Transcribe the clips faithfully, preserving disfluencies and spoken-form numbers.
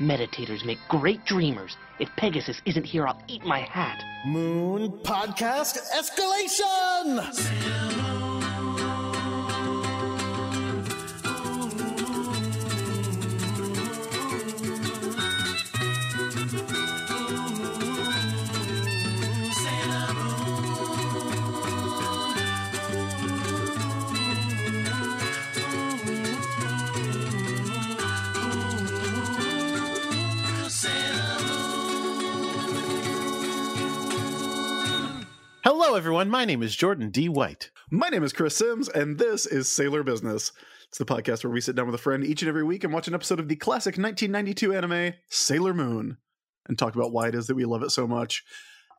Meditators make great dreamers. If Pegasus isn't here, I'll eat my hat. Moon Podcast Escalation! Sailor Moon. Hello, everyone. My name is Jordan D. White. My name is Chris Sims, and this is Sailor Business. It's the podcast where we sit down with a friend each and every week and watch an episode of the classic nineteen ninety-two anime, Sailor Moon, and talk about why it is that we love it so much.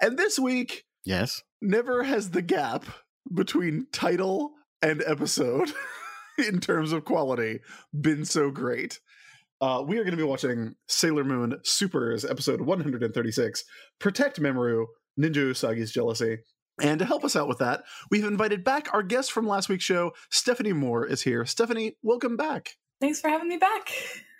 And this week, yes, never has the gap between title and episode, in terms of quality, been so great. Uh, we are going to be watching Sailor Moon Supers, episode one thirty-six, Protect Mamoru, Ninja Usagi's Jealousy. And to help us out with that, we've invited back our guest from last week's show. Stephanie Moore is here. Stephanie, welcome back. Thanks for having me back.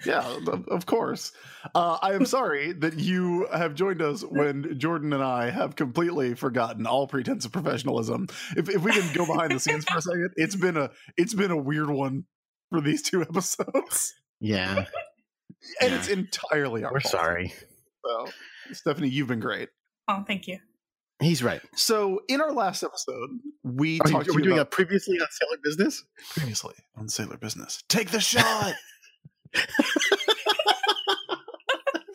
Yeah, of course. Uh, I am sorry that you have joined us when Jordan and I have completely forgotten all pretense of professionalism. If, if we can go behind the scenes for a second, it's been a it's been a weird one for these two episodes. Yeah, and yeah. It's entirely our We're fault. Sorry. So, Stephanie, you've been great. Oh, thank you. He's right. So in our last episode, we are talked you, are we doing about, a previously on Sailor Business? Previously on Sailor Business. Take the shot!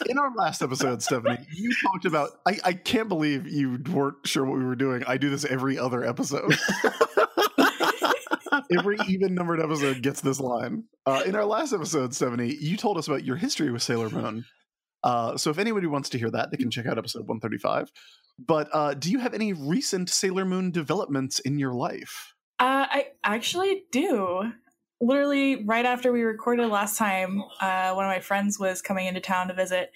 In our last episode, Stephanie, you talked about... I, I can't believe you weren't sure what we were doing. I do this every other episode. Every even-numbered episode gets this line. Uh, in our last episode, Stephanie, you told us about your history with Sailor Moon. Uh, so if anybody wants to hear that, they can check out episode one thirty-five. But uh, do you have any recent Sailor Moon developments in your life? Uh, I actually do. Literally right after we recorded last time, uh, one of my friends was coming into town to visit,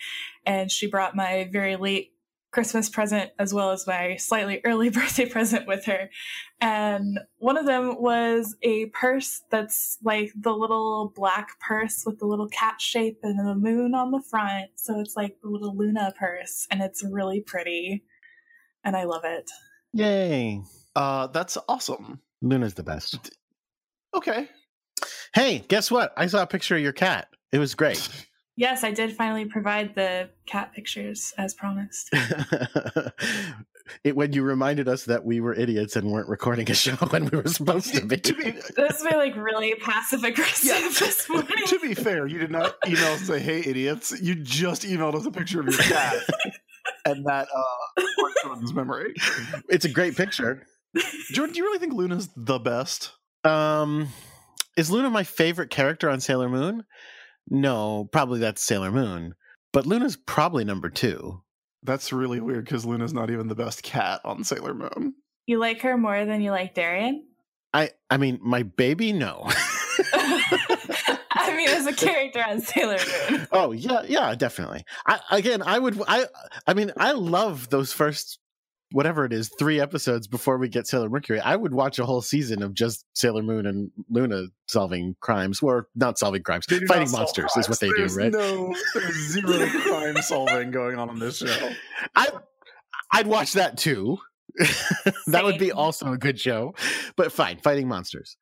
and she brought my very late Christmas present as well as my slightly early birthday present with her. And one of them was a purse that's like the little black purse with the little cat shape and the moon on the front. So it's like the little Luna purse, and it's really pretty. And I love it. Yay. Uh, that's awesome. Luna's the best. Okay. Hey, guess what? I saw a picture of your cat. It was great. Yes, I did finally provide the cat pictures, as promised. It, when you reminded us that we were idiots and weren't recording a show when we were supposed to be. This was like really passive-aggressive yeah. this morning. To be fair, you did not email us and say, hey, idiots. You just emailed us a picture of your cat. And that uh, worked on his memory. It's a great picture. Jordan, do you really think Luna's the best? Um, is Luna my favorite character on Sailor Moon? No, probably that's Sailor Moon, but Luna's probably number two. That's really weird because Luna's not even the best cat on Sailor Moon. You like her more than you like Darien? I, I mean, my baby, no. I mean, as a character on Sailor Moon. Oh yeah, yeah, definitely. I, again, I would, I, I mean, I love those first, whatever it is, three episodes before we get Sailor Mercury. I would watch a whole season of just Sailor Moon and Luna solving crimes, or not solving crimes, fighting monsters crimes. is what they there's do, right? No, there's zero crime solving going on on this show. I, I'd watch that too. That would be also a good show, but fine, fighting monsters.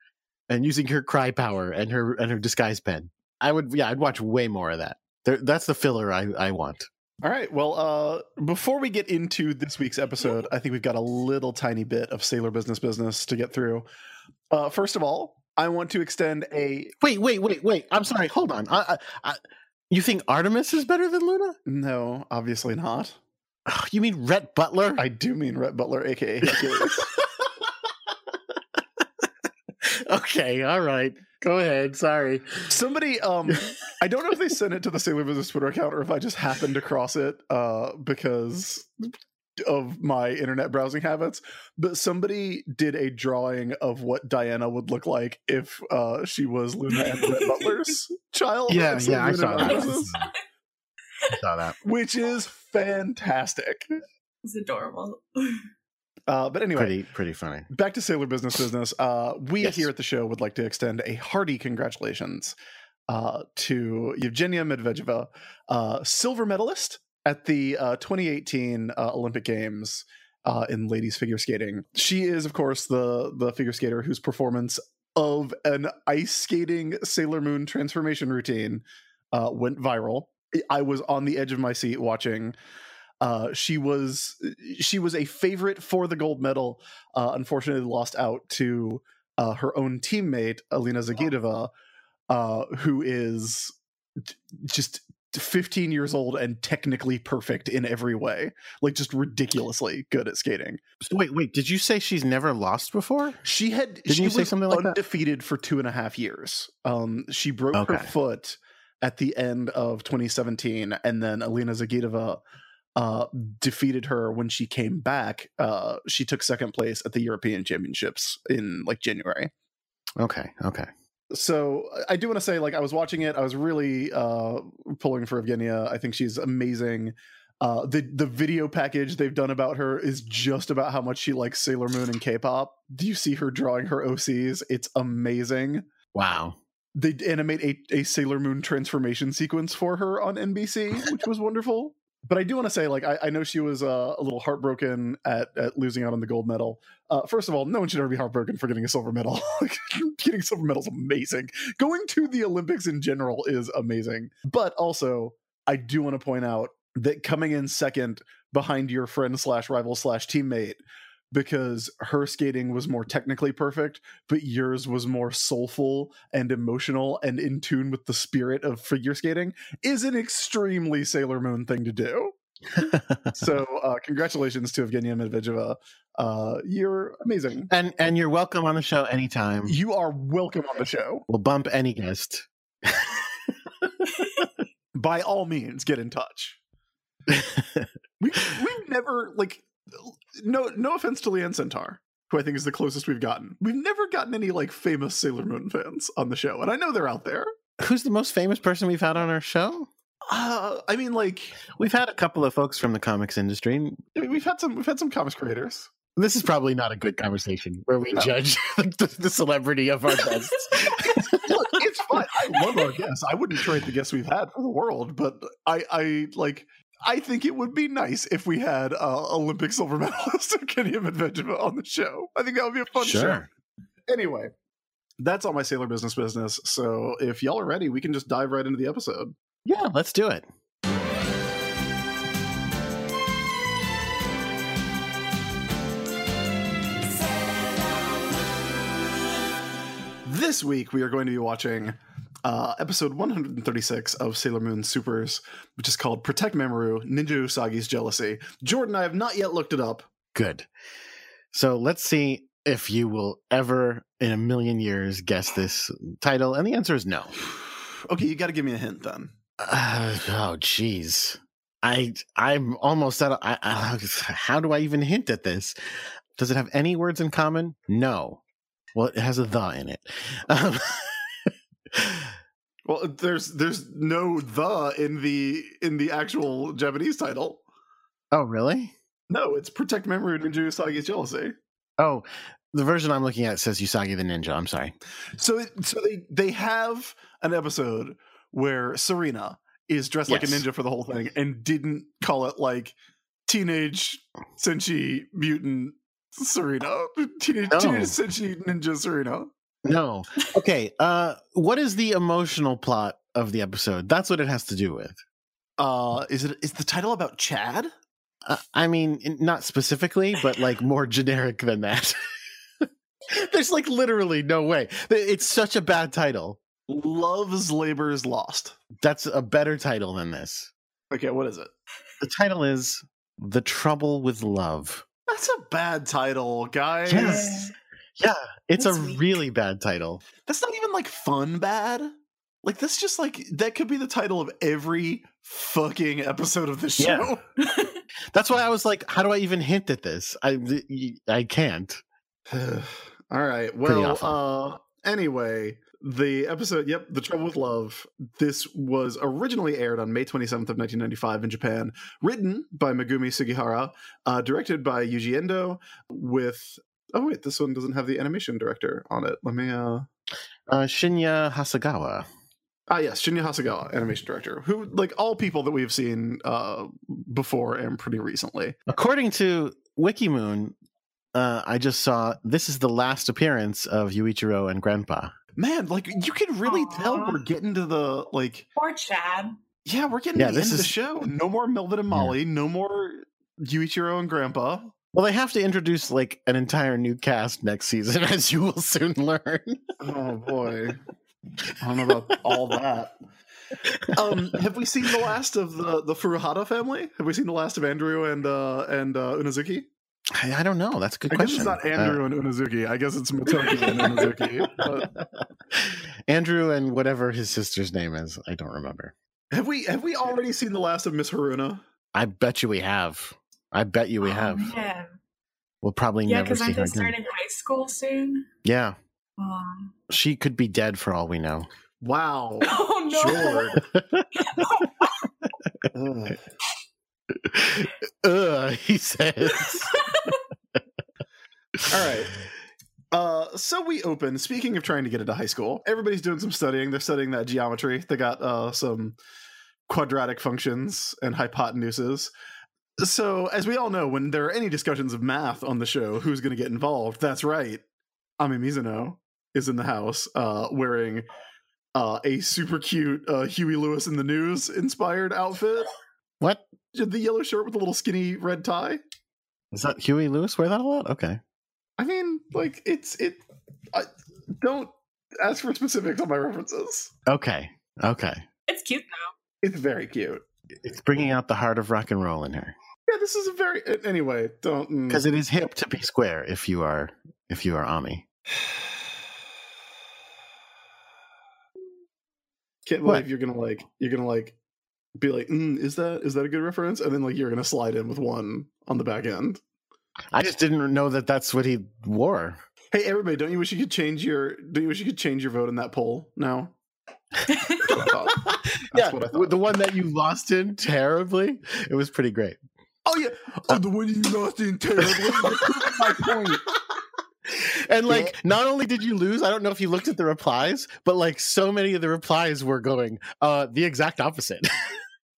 And using her cry power and her and her disguise pen. I would, yeah, I'd watch way more of that. There, that's the filler I, I want. All right. Well, uh, before we get into this week's episode, I think we've got a little tiny bit of Sailor Business business to get through. Uh, first of all, I want to extend a... Wait, wait, wait, wait. I'm sorry. Hold on. I, I, I, you think Artemis is better than Luna? No, obviously not. Oh, you mean Rhett Butler? I do mean Rhett Butler, a k a. Hercules. Okay, all right. Go ahead. Sorry. Somebody, um, I don't know if they sent it to the Sailor Business Twitter account or if I just happened to cross it uh, because of my internet browsing habits, but somebody did a drawing of what Diana would look like if uh, she was Luna and Rhett Butler's child. Yeah, yeah, I saw that. I saw that. Which is fantastic. It's adorable. Uh, but anyway, pretty, pretty funny. Back to Sailor Business Business. Uh, we yes. here at the show would like to extend a hearty congratulations uh, to Evgenia Medvedeva, uh, silver medalist at the uh, twenty eighteen uh, Olympic Games uh, in ladies figure skating. She is, of course, the the figure skater whose performance of an ice skating Sailor Moon transformation routine uh, went viral. I was on the edge of my seat watching. Uh, she was she was a favorite for the gold medal. Uh, unfortunately, lost out to uh, her own teammate Alina Zagitova, uh, who is just fifteen years old and technically perfect in every way, like just ridiculously good at skating. Wait, wait, did you say she's never lost before? She had. Didn't she you was say something like undefeated that? For two and a half years. Um, she broke okay. her foot at the end of twenty seventeen, and then Alina Zagitova uh defeated her when she came back. Uh she took second place at the European Championships in like January. Okay okay So I do want to say, like, I was watching it, I was really uh pulling for Evgenia. I think she's amazing. uh the the video package they've done about her is just about how much she likes Sailor Moon and K-pop. Do you see her drawing her O Cs? It's amazing. Wow. They animate a, a Sailor Moon transformation sequence for her on N B C, which was wonderful. But I do want to say, like, I, I know she was uh, a little heartbroken at, at losing out on the gold medal. Uh, first of all, no one should ever be heartbroken for getting a silver medal. Getting a silver medal is amazing. Going to the Olympics in general is amazing. But also, I do want to point out that coming in second behind your friend slash rival slash teammate, because her skating was more technically perfect, but yours was more soulful and emotional and in tune with the spirit of figure skating, is an extremely Sailor Moon thing to do. So uh, congratulations to Evgenia Medvedeva. Uh, you're amazing. And and you're welcome on the show anytime. You are welcome on the show. We'll bump any guest. By all means, get in touch. we, we've never, like... No, no offense to Leanne Centaur, who I think is the closest we've gotten. We've never gotten any like famous Sailor Moon fans on the show, and I know they're out there. Who's the most famous person we've had on our show? Uh, I mean, like we've had a couple of folks from the comics industry. I mean, we've had some. We've had some comics creators. This is probably not a good conversation where we no. judge the, the celebrity of our guests. Look, it's fine. I love our guests. I wouldn't trade the guests we've had for the world, but I, I like. I think it would be nice if we had uh, Olympic silver medalist Evgenia Medvedeva on the show. I think that would be a fun sure. show. Anyway, that's all my Sailor Business business. So if y'all are ready, we can just dive right into the episode. Yeah, let's do it. This week, we are going to be watching... Uh, episode one hundred thirty-six of Sailor Moon Supers, which is called Protect Mamoru, Ninja Usagi's Jealousy. Jordan, I have not yet looked it up. Good. So let's see if you will ever in a million years guess this title. And the answer is no. Okay, you got to give me a hint then. Uh, oh, geez. I, I'm almost out of... I, I, how do I even hint at this? Does it have any words in common? No. Well, it has a the in it. Um, well, there's there's no the in the in the actual Japanese title. Oh, really? No, it's Protect Mamoru, Ninja Usagi's Jealousy. Oh, the version I'm looking at says Usagi the Ninja. I'm sorry. So, it, so they they have an episode where Serena is dressed yes. like a ninja for the whole thing and didn't call it like Teenage Senshi Mutant Serena, Teenage, no. Teenage Senshi Ninja Serena. No. Okay. Uh, what is the emotional plot of the episode? That's what it has to do with. Uh, is it? Is the title about Chad? Uh, I mean, not specifically, but like more generic than that. There's like literally no way. It's such a bad title. Love's Labor is Lost. That's a better title than this. Okay. What is it? The title is The Trouble with Love. That's a bad title, guys. Yes. Yeah, it's that's a weak. Really bad title. That's not even like fun bad. Like that's just like that could be the title of every fucking episode of the show. Yeah. That's why I was like, how do I even hint at this? I I can't. All right. Well, uh anyway, the episode, yep, The Trouble with Love. This was originally aired on May twenty-seventh of nineteen ninety-five in Japan, written by Megumi Sugihara, uh directed by Yuji Endo with Oh, wait, this one doesn't have the animation director on it. Let me... Uh... Uh, Shinya Hasegawa. Ah, yes, Shinya Hasegawa, animation director, who, like all people that we've seen uh, before and pretty recently. According to WikiMoon, uh, I just saw this is the last appearance of Yuichiro and Grandpa. Man, like, you can really Aww. tell we're getting to the, like... Poor Chad. Yeah, we're getting yeah, to the end is... of the show. No more Melvin and Molly, yeah. no more Yuichiro and Grandpa. Well, they have to introduce, like, an entire new cast next season, as you will soon learn. Oh, boy. I don't know about all that. Um, have we seen the last of the, the Furuhara family? Have we seen the last of Andrew and uh, and uh, Unazuki? I, I don't know. That's a good I question. I guess it's not Andrew uh, and Unazuki. I guess it's Motoki and Unazuki. But... Andrew and whatever his sister's name is. I don't remember. Have we Have we already seen the last of Miss Haruna? I bet you we have. I bet you we oh, have. Man. We'll probably yeah, never see her again. Yeah, because I think starting high school soon. Yeah. Um, she could be dead for all we know. Wow. Oh no. Sure. uh, uh, he says. All right. Uh, so we open. Speaking of trying to get into high school, everybody's doing some studying. They're studying that geometry. They got uh, some quadratic functions and hypotenuses. So, as we all know, when there are any discussions of math on the show, who's going to get involved? That's right. Ami Mizuno is in the house uh, wearing uh, a super cute uh, Huey Lewis in the News inspired outfit. What? The yellow shirt with a little skinny red tie. Is that Huey Lewis wear that a lot? Okay. I mean, like, it's it. I, don't ask for specifics on my references. Okay. Okay. It's cute though. It's very cute. It's bringing out the heart of rock and roll in her. Yeah, this is a very anyway. Don't because it is hip to be square if you are if you are Ami. Can't believe what? you're gonna like you're gonna like be like mm, is that is that a good reference? And then like you're gonna slide in with one on the back end. I just didn't know that that's what he wore. Hey everybody, don't you wish you could change your don't you wish you could change your vote in that poll now? Yeah, the one that you lost in terribly. It was pretty great. Oh yeah, oh, the one you lost in terribly. My point. And like, not only did you lose, I don't know if you looked at the replies, but like, so many of the replies were going uh, the exact opposite.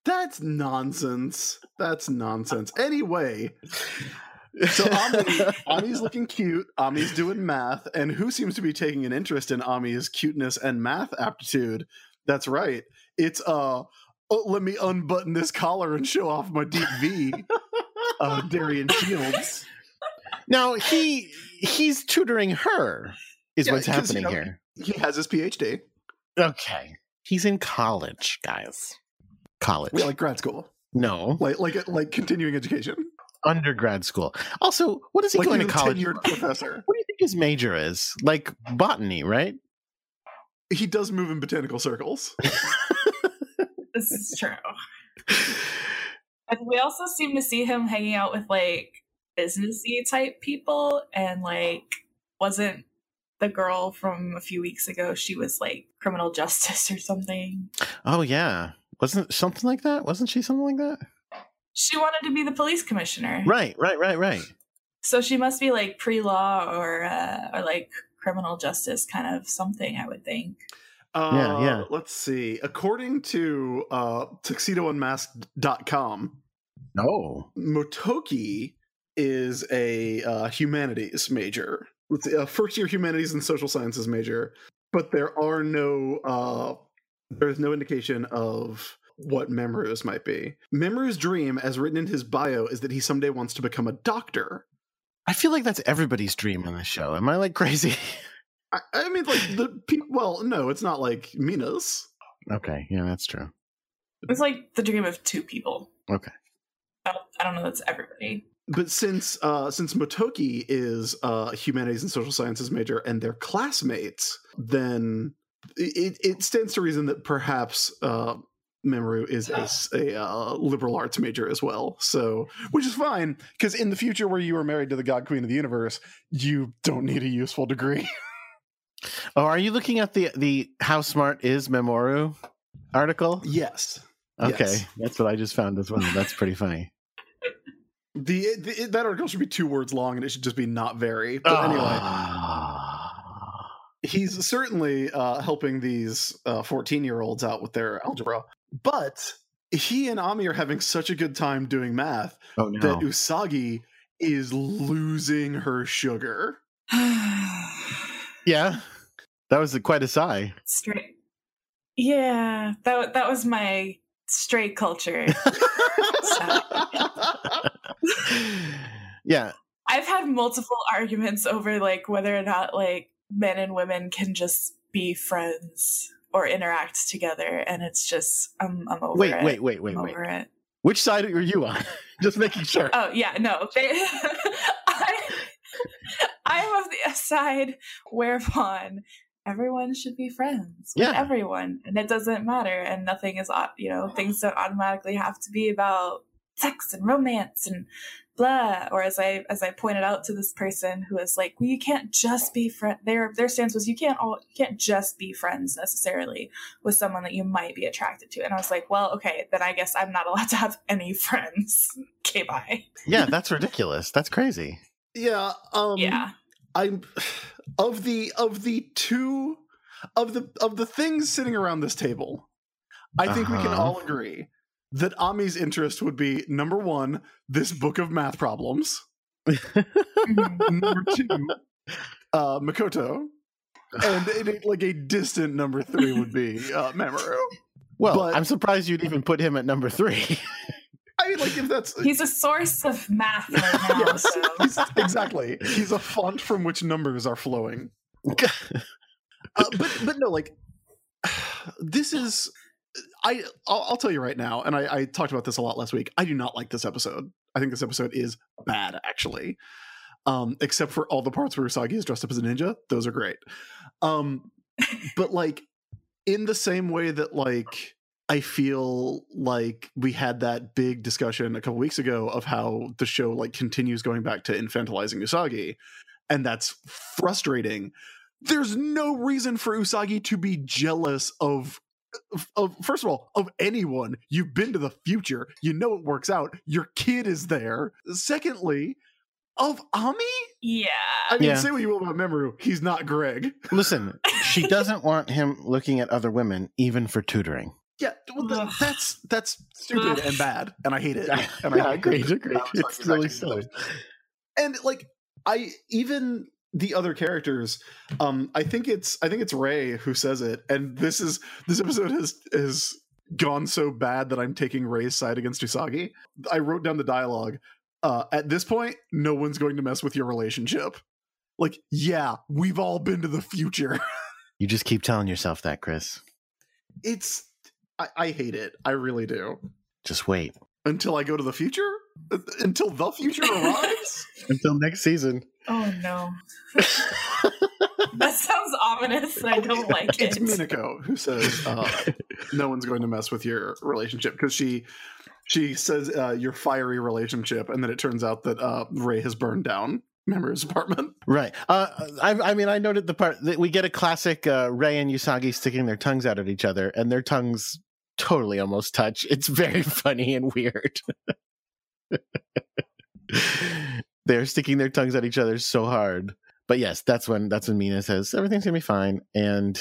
That's nonsense. That's nonsense. Anyway. So Ami, Ami's looking cute, Ami's doing math, and who seems to be taking an interest in Ami's cuteness and math aptitude? That's right. It's, uh, oh, let me unbutton this collar and show off my deep V, uh, Darien Shields. Now, he he's tutoring her, is yeah, what's happening you know, here. He has his PhD. Okay. He's in college, guys. College. Yeah, like grad school. No. Like, like, like continuing education. Undergrad school. Also, what is he like going to college for? Professor. What do you think his major is? Like botany, right? He does move in botanical circles. This is true. And we also seem to see him hanging out with like businessy type people, and like wasn't the girl from a few weeks ago, she was like criminal justice or something. Oh yeah. Wasn't something like that? Wasn't she something like that? She wanted to be the police commissioner. Right, right, right, right. So she must be like pre-law or uh, or like criminal justice kind of something, I would think. Uh, yeah, yeah. Let's see. According to uh, tuxedo unmasked dot com, oh. Motoki is a uh, humanities major. Let's see, a first-year humanities and social sciences major. But there are no, uh, there's no indication of... what Mamoru's might be. Mamoru's dream, as written in his bio, is that he someday wants to become a doctor. I feel like that's everybody's dream on the show. Am I like crazy? I, I mean, like the people. Well, no, it's not like Mina's. Okay, yeah, that's true. It's like the dream of two people. Okay, I don't, I don't know. That's everybody. But since uh, since Motoki is uh, humanities and social sciences major, and they're classmates, then it it stands to reason that perhaps. Uh, Mamoru is a, a uh, liberal arts major as well, so which is fine because in the future where you are married to the God Queen of the Universe, you don't need a useful degree. Oh, are you looking at the the How Smart Is Mamoru article? Yes. Okay, yes. That's what I just found as well. That's pretty funny. The, the that article should be two words long, and it should just be not very. But oh. anyway. he's certainly uh, helping these uh, fourteen-year-olds out with their algebra. But he and Ami are having such a good time doing math oh, no. that Usagi is losing her sugar. Yeah, that was quite a sigh. Straight. Yeah, that that was my straight culture. Yeah. I've had multiple arguments over like whether or not like men and women can just be friends or interact together, and it's just I'm I'm over wait, it. Wait, wait, wait, I'm wait, wait. Which side are you on? Just making sure. Oh yeah, no. They, I I'm of the side whereupon everyone should be friends with yeah. everyone, and it doesn't matter, and nothing is you know things don't automatically have to be about sex and romance and blah. Or as I as I pointed out to this person who was like, well, you can't just be friend. Their their stance was you can't all you can't just be friends necessarily with someone that you might be attracted to. And I was like, well, okay, then I guess I'm not allowed to have any friends. Okay, bye. Yeah, that's ridiculous. That's crazy. Yeah. Um, yeah. I'm of the of the two of the of the things sitting around this table. I uh-huh. think we can all agree that Ami's interest would be, number one, this book of math problems. Number two, uh, Makoto. And it, like a distant number three would be uh, Mamoru. Well, but I'm surprised you'd even put him at number three. I mean, like, if that's... He's a source of math right now. Yes, so. he's, exactly. He's a font from which numbers are flowing. uh, but But no, like, this is... I, I'll, I'll tell you right now, and I, I talked about this a lot last week, I do not like this episode. I think this episode is bad, actually. Um, except for all the parts where Usagi is dressed up as a ninja. Those are great. Um, but, like, in the same way that, like, I feel like we had that big discussion a couple weeks ago of how the show, like, continues going back to infantilizing Usagi, and that's frustrating. There's no reason for Usagi to be jealous of Of, first of all, of anyone. You've been to the future. You know it works out. Your kid is there. Secondly, of Ami? Yeah. I mean, yeah. Say what you will about Mamoru. He's not Greg. Listen, she doesn't want him looking at other women, even for tutoring. Yeah, well, th- that's that's stupid and bad, and I hate it. And yeah, I agree. It. Agree. It's really silly. And like, I even... the other characters, um, I think it's I think it's Ray who says it, and this is this episode has has gone so bad that I'm taking Ray's side against Usagi. I wrote down the dialogue. Uh, at this point, no one's going to mess with your relationship. Like, yeah, we've all been to the future. You just keep telling yourself that, Chris. It's I, I hate it. I really do. Just wait until I go to the future. Until the future arrives. Until next season. Oh no. That sounds ominous and I don't like it. It's Minako who says uh, no one's going to mess with your relationship, because she she says uh, your fiery relationship, and then it turns out that uh, Ray has burned down Mamoru's apartment. Right. Uh, I, I mean, I noted the part that we get a classic uh, Ray and Usagi sticking their tongues out at each other, and their tongues totally almost touch. It's very funny and weird. They're sticking their tongues at each other so hard. But yes, that's when that's when Mina says, everything's going to be fine. And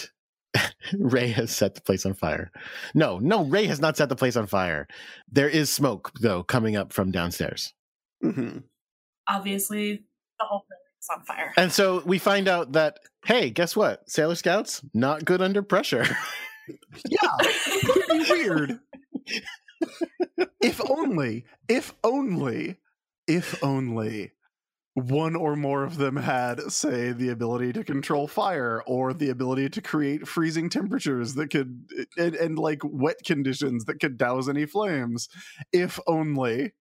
Ray has set the place on fire. No, no, Ray has not set the place on fire. There is smoke, though, coming up from downstairs. Mm-hmm. Obviously, the whole thing is on fire. And so we find out that, hey, guess what? Sailor Scouts, not good under pressure. Yeah, pretty weird. If only, if only... If only one or more of them had, say, the ability to control fire or the ability to create freezing temperatures that could, and, and like wet conditions that could douse any flames. If only.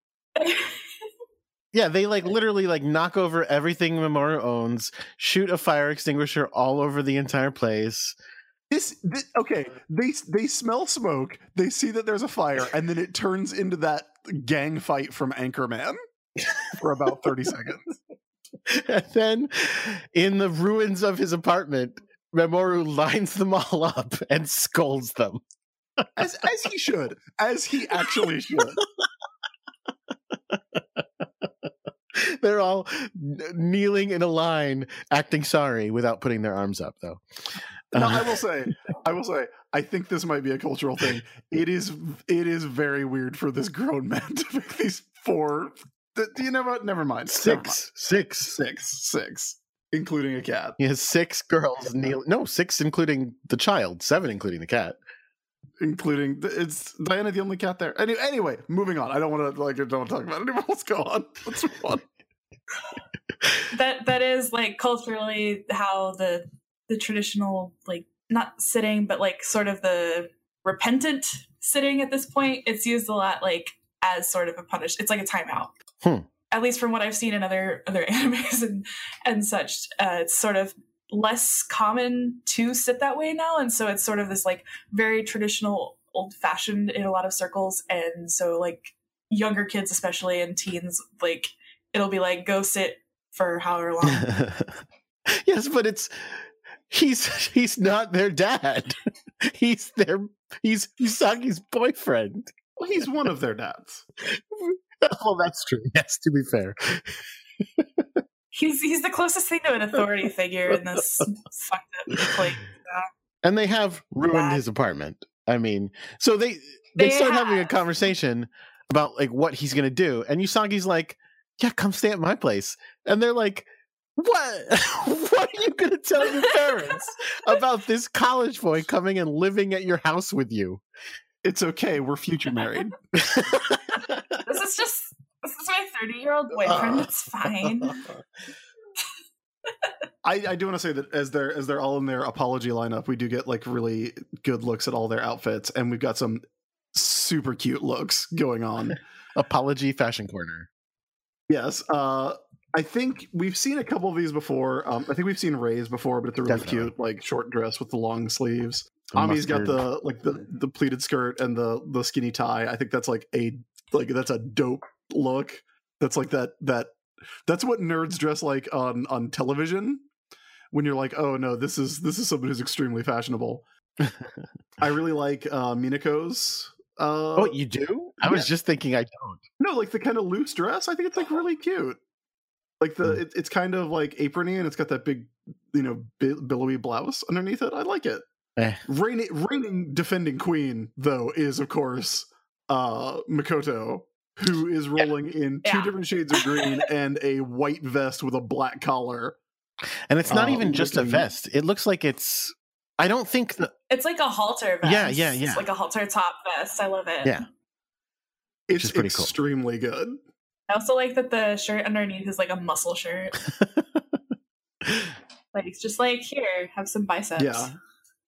Yeah, they like literally like knock over everything Mamoru owns, shoot a fire extinguisher all over the entire place. This, this okay, they they smell smoke, they see that there's a fire, and then it turns into that gang fight from Anchorman. For about thirty seconds. And then in the ruins of his apartment, Mamoru lines them all up and scolds them. As as he should. As he actually should. They're all kneeling in a line, acting sorry without putting their arms up, though. No, I will say, I will say, I think this might be a cultural thing. It is, it is very weird for this grown man to make these four. Do you never? Never mind. Six, never mind. six, six, six, including a cat. He has six girls kneeling. No, six including the child. Seven including the cat. Including the, it's Diana, the only cat there. Anyway, anyway, moving on. I don't want to like. I don't want to talk about it anymore. Let's go on. Let's move on. That that is like culturally how the. The traditional, like, not sitting, but like sort of the repentant sitting at this point, it's used a lot like as sort of a punish. It's like a timeout, hmm. at least from what I've seen in other other animes and and such. Uh, it's sort of less common to sit that way now, and so it's sort of this like very traditional, old fashioned in a lot of circles. And so like younger kids, especially and teens, like it'll be like go sit for however long. Yes, but it's. He's he's not their dad. He's their he's Usagi's boyfriend. Well, he's one of their dads. Oh, that's true. Yes, to be fair. He's he's the closest thing to an authority figure in this fucked up place. And they have ruined yeah. his apartment. I mean, so they they, they start have. having a conversation about like what he's gonna do, and Usagi's like, "Yeah, come stay at my place," and they're like. What? What are you going to tell your parents about this college boy coming and living at your house with you? It's okay. We're future married. This is just, this is my thirty-year-old boyfriend. Uh, it's fine. I, I do want to say that as they're, as they're all in their apology lineup, we do get like really good looks at all their outfits. And we've got some super cute looks going on. Apology fashion corner. Yes. Uh, I think we've seen a couple of these before. Um, I think we've seen Ray's before, but it's a really Definitely. cute, like short dress with the long sleeves. The Ami's mustard. got the like the, the pleated skirt and the the skinny tie. I think that's like a like that's a dope look. That's like that that that's what nerds dress like on on television. When you're like, oh no, this is this is someone who's extremely fashionable. I really like uh, Minako's. Uh, oh, you do? I yeah. was just thinking I don't. No, like the kind of loose dress. I think it's like really cute. Like the, it, it's kind of like aprony, and it's got that big, you know, bi- billowy blouse underneath it. I like it. Eh. Reigning, reigning defending queen, though, is of course uh, Makoto, who is rolling yeah. in two yeah. different shades of green and a white vest with a black collar. And it's not um, even just looking... a vest. It looks like it's. I don't think the... It's like a halter vest. Yeah, yeah, yeah. It's like a halter top vest. I love it. Yeah, it's pretty extremely cool. good. I also like that the shirt underneath is like a muscle shirt. Like it's just like, here, have some biceps. Yeah.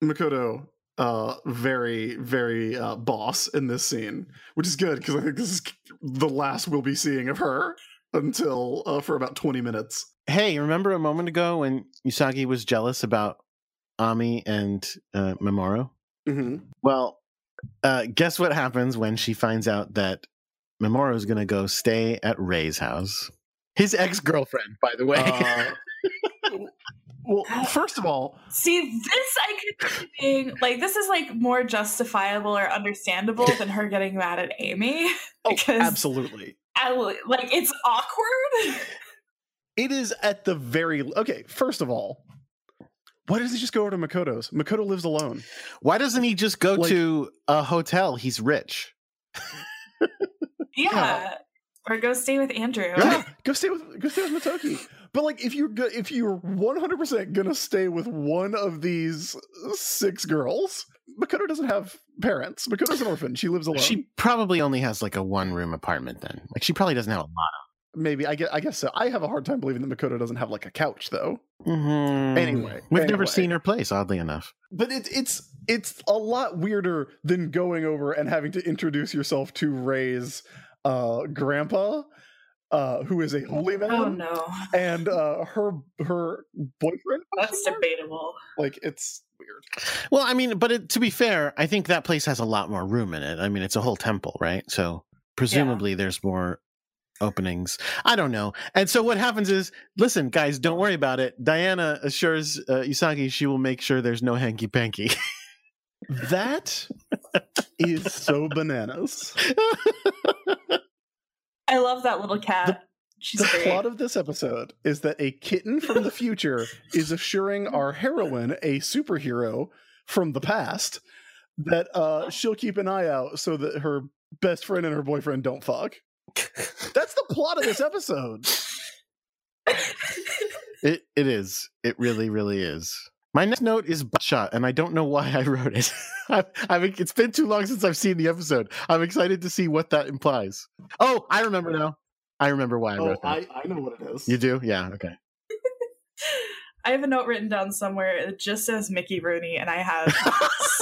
Makoto, uh, very, very uh, boss in this scene, which is good because I think this is the last we'll be seeing of her until uh, for about twenty minutes. Hey, remember a moment ago when Usagi was jealous about Ami and uh, Mamoru? Mm-hmm. Well, uh, guess what happens when she finds out that Mamoru is going to go stay at Ray's house. His ex-girlfriend, by the way. Uh, well, first of all... See, this I could see being... Like, this is, like, more justifiable or understandable than her getting mad at Amy. Because oh, absolutely. I, like, it's awkward. It is at the very... Okay, first of all, why doesn't he just go over to Makoto's? Makoto lives alone. Why doesn't he just go like, to a hotel? He's rich. Yeah. yeah, or go stay with Andrew. Yeah, go stay with go stay with Motoki. But like, if you're go, if you're one hundred percent gonna stay with one of these six girls, Makoto doesn't have parents. Makoto's an orphan. She lives alone. She probably only has like a one room apartment. Then, like, she probably doesn't have a lot of. Maybe I guess, I guess so. I have a hard time believing that Makoto doesn't have like a couch, though. Mm-hmm. Anyway, we've anyway. never seen her place, oddly enough. But it's it's it's a lot weirder than going over and having to introduce yourself to Ray's. Uh, grandpa, uh, who is a holy man, oh, no. and uh, her her boyfriend. That's debatable. Like, it's weird. Well, I mean, but it, to be fair, I think that place has a lot more room in it. I mean, it's a whole temple, right? So presumably yeah. there's more openings. I don't know. And so what happens is, listen, guys, don't worry about it. Diana assures uh, Usagi she will make sure there's no hanky panky. That is so bananas. I love that little cat. She's the great. Plot of this episode is that a kitten from the future is assuring our heroine, a superhero from the past, that uh, she'll keep an eye out so that her best friend and her boyfriend don't fuck. That's the plot of this episode. It it is. It really, really is. My next note is butt shot, and I don't know why I wrote it. I, I mean, it's been too long since I've seen the episode. I'm excited to see what that implies. Oh, I remember now. I remember why I oh, wrote that. I, I know what it is. You do? Yeah, okay. I have a note written down somewhere. It just says Mickey Rooney, and I have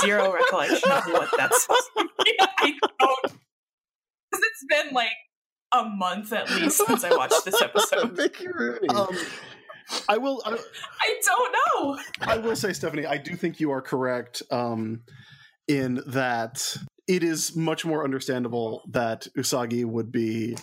zero recollection of what that's supposed to be. I don't. It's been like a month at least since I watched this episode. Mickey Rooney. Um, I will. I, I don't know. I will say, Stephanie, I do think you are correct um, in that it is much more understandable that Usagi would be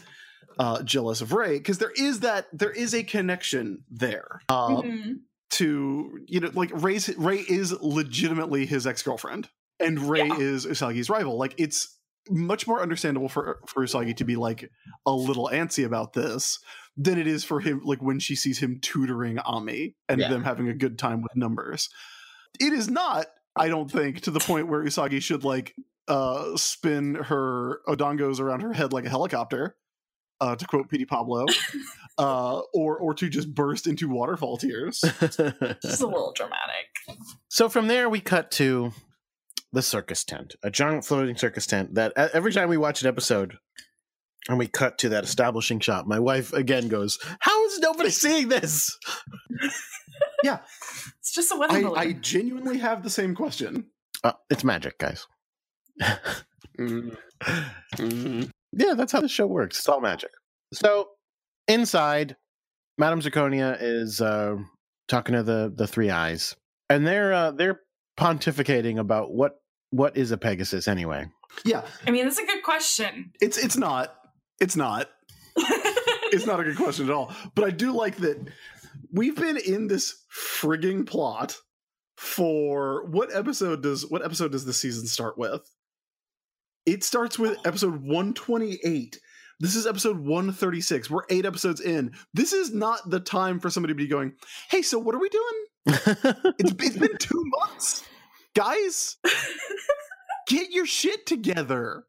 uh, jealous of Ray, because there is that there is a connection there uh, mm-hmm. to, you know, like Ray's, Ray is legitimately his ex-girlfriend, and Ray yeah. is Usagi's rival. Like, it's much more understandable for for Usagi to be like a little antsy about this than it is for him, like when she sees him tutoring Ami and yeah. them having a good time with numbers. It is not, I don't think, to the point where Usagi should like uh, spin her odongos around her head like a helicopter, uh, to quote Petey Pablo, uh, or or to just burst into waterfall tears. Just a little dramatic. So from there we cut to the circus tent, a giant floating circus tent that every time we watch an episode and we cut to that establishing shot, my wife again goes, how is nobody seeing this? Yeah. It's just a weather balloon. I, I genuinely have the same question. Uh, it's magic, guys. mm. Mm. Yeah, that's how the show works. It's all magic. So inside, Madame Zirconia is uh, talking to the, the three eyes, and they're uh, they're pontificating about what what is a Pegasus anyway. Yeah, I mean, that's a good question. It's it's not it's not it's not a good question at all. But I do like that we've been in this frigging plot for what episode does what episode does the season start with? It starts with episode one twenty-eight. This is episode one thirty-six. We're eight episodes in. This is not the time for somebody to be going, hey, so what are we doing? it's, it's been two months. Guys, get your shit together.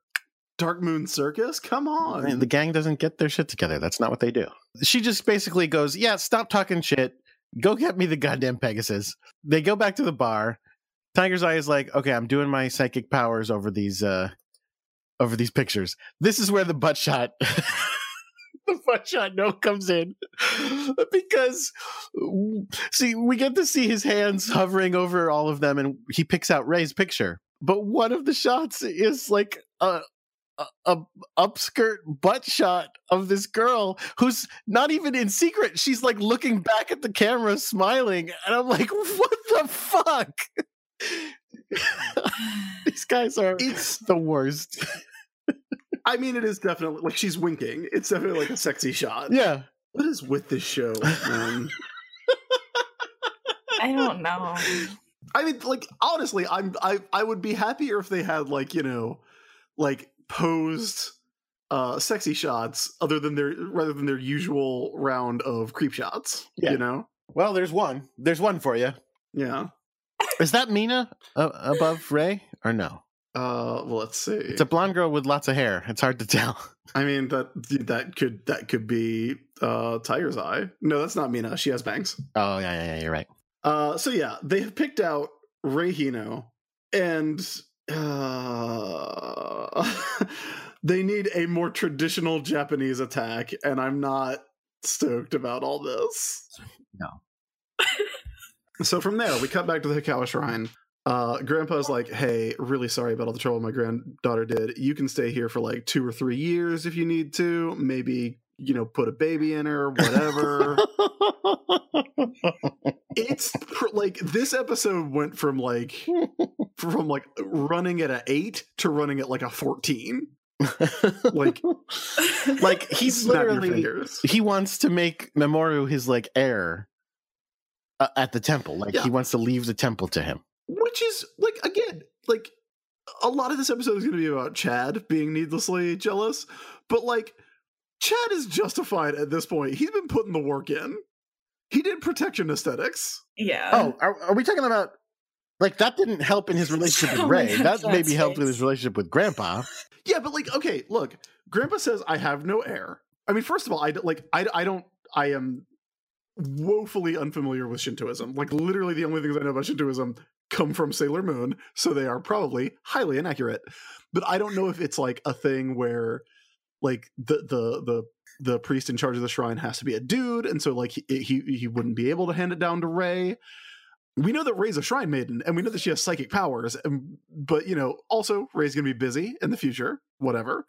Dark Moon Circus, come on. And the gang doesn't get their shit together. That's not what they do. She just basically goes, yeah, stop talking shit. Go get me the goddamn Pegasus. They go back to the bar. Tiger's Eye is like, okay, I'm doing my psychic powers over these... uh over these pictures. This is where the butt shot the butt shot note comes in, because see, we get to see his hands hovering over all of them, and he picks out Ray's picture, but one of the shots is like a, a, a upskirt butt shot of this girl who's not even in secret. She's like looking back at the camera smiling, and I'm like, what the fuck? These guys are it's the worst. I mean, it is definitely like she's winking. It's definitely like a sexy shot. Yeah. What is with this show, man? I don't know. I mean, like, honestly, I'm I I would be happier if they had like, you know, like posed uh sexy shots other than their rather than their usual round of creep shots. Yeah. You know? Well, there's one. There's one for you. Yeah. Is that Mina uh, above Ray or no? Uh, well, let's see. It's a blonde girl with lots of hair. It's hard to tell. I mean, that that could that could be uh, Tiger's Eye. No, that's not Mina. She has bangs. Oh yeah, yeah, yeah. You're right. Uh, so yeah, they have picked out Ray Hino, and uh, they need a more traditional Japanese attack, and I'm not stoked about all this. No. So from there, we cut back to the Hikawa Shrine. Uh, Grandpa's like, hey, really sorry about all the trouble my granddaughter did. You can stay here for like two or three years if you need to. Maybe, you know, put a baby in her, whatever. It's pr- like this episode went from like from like running at an eight to running at like a fourteen. like like he's literally he wants to make Mamoru his like heir. Uh, at the temple, like yeah. he wants to leave the temple to him, which is like, again, like a lot of this episode is going to be about Chad being needlessly jealous, but like Chad is justified at this point. He's been putting the work in. He did protection aesthetics. Yeah. Oh, are, are we talking about, like, that didn't help in his relationship with Ray. Oh God, that maybe helped in his relationship with Grandpa. Yeah, but, like, okay, look. Grandpa says, I have no heir. I mean, first of all, I, like, I, I don't, I am woefully unfamiliar with Shintoism. Like, literally the only things I know about Shintoism come from Sailor Moon, so they are probably highly inaccurate. But I don't know if it's, like, a thing where, like, the the the the priest in charge of the shrine has to be a dude, and so, like, he he, he wouldn't be able to hand it down to Ray. We know that Ray's a shrine maiden, and we know that she has psychic powers, and, but, you know, also, Ray's going to be busy in the future, whatever.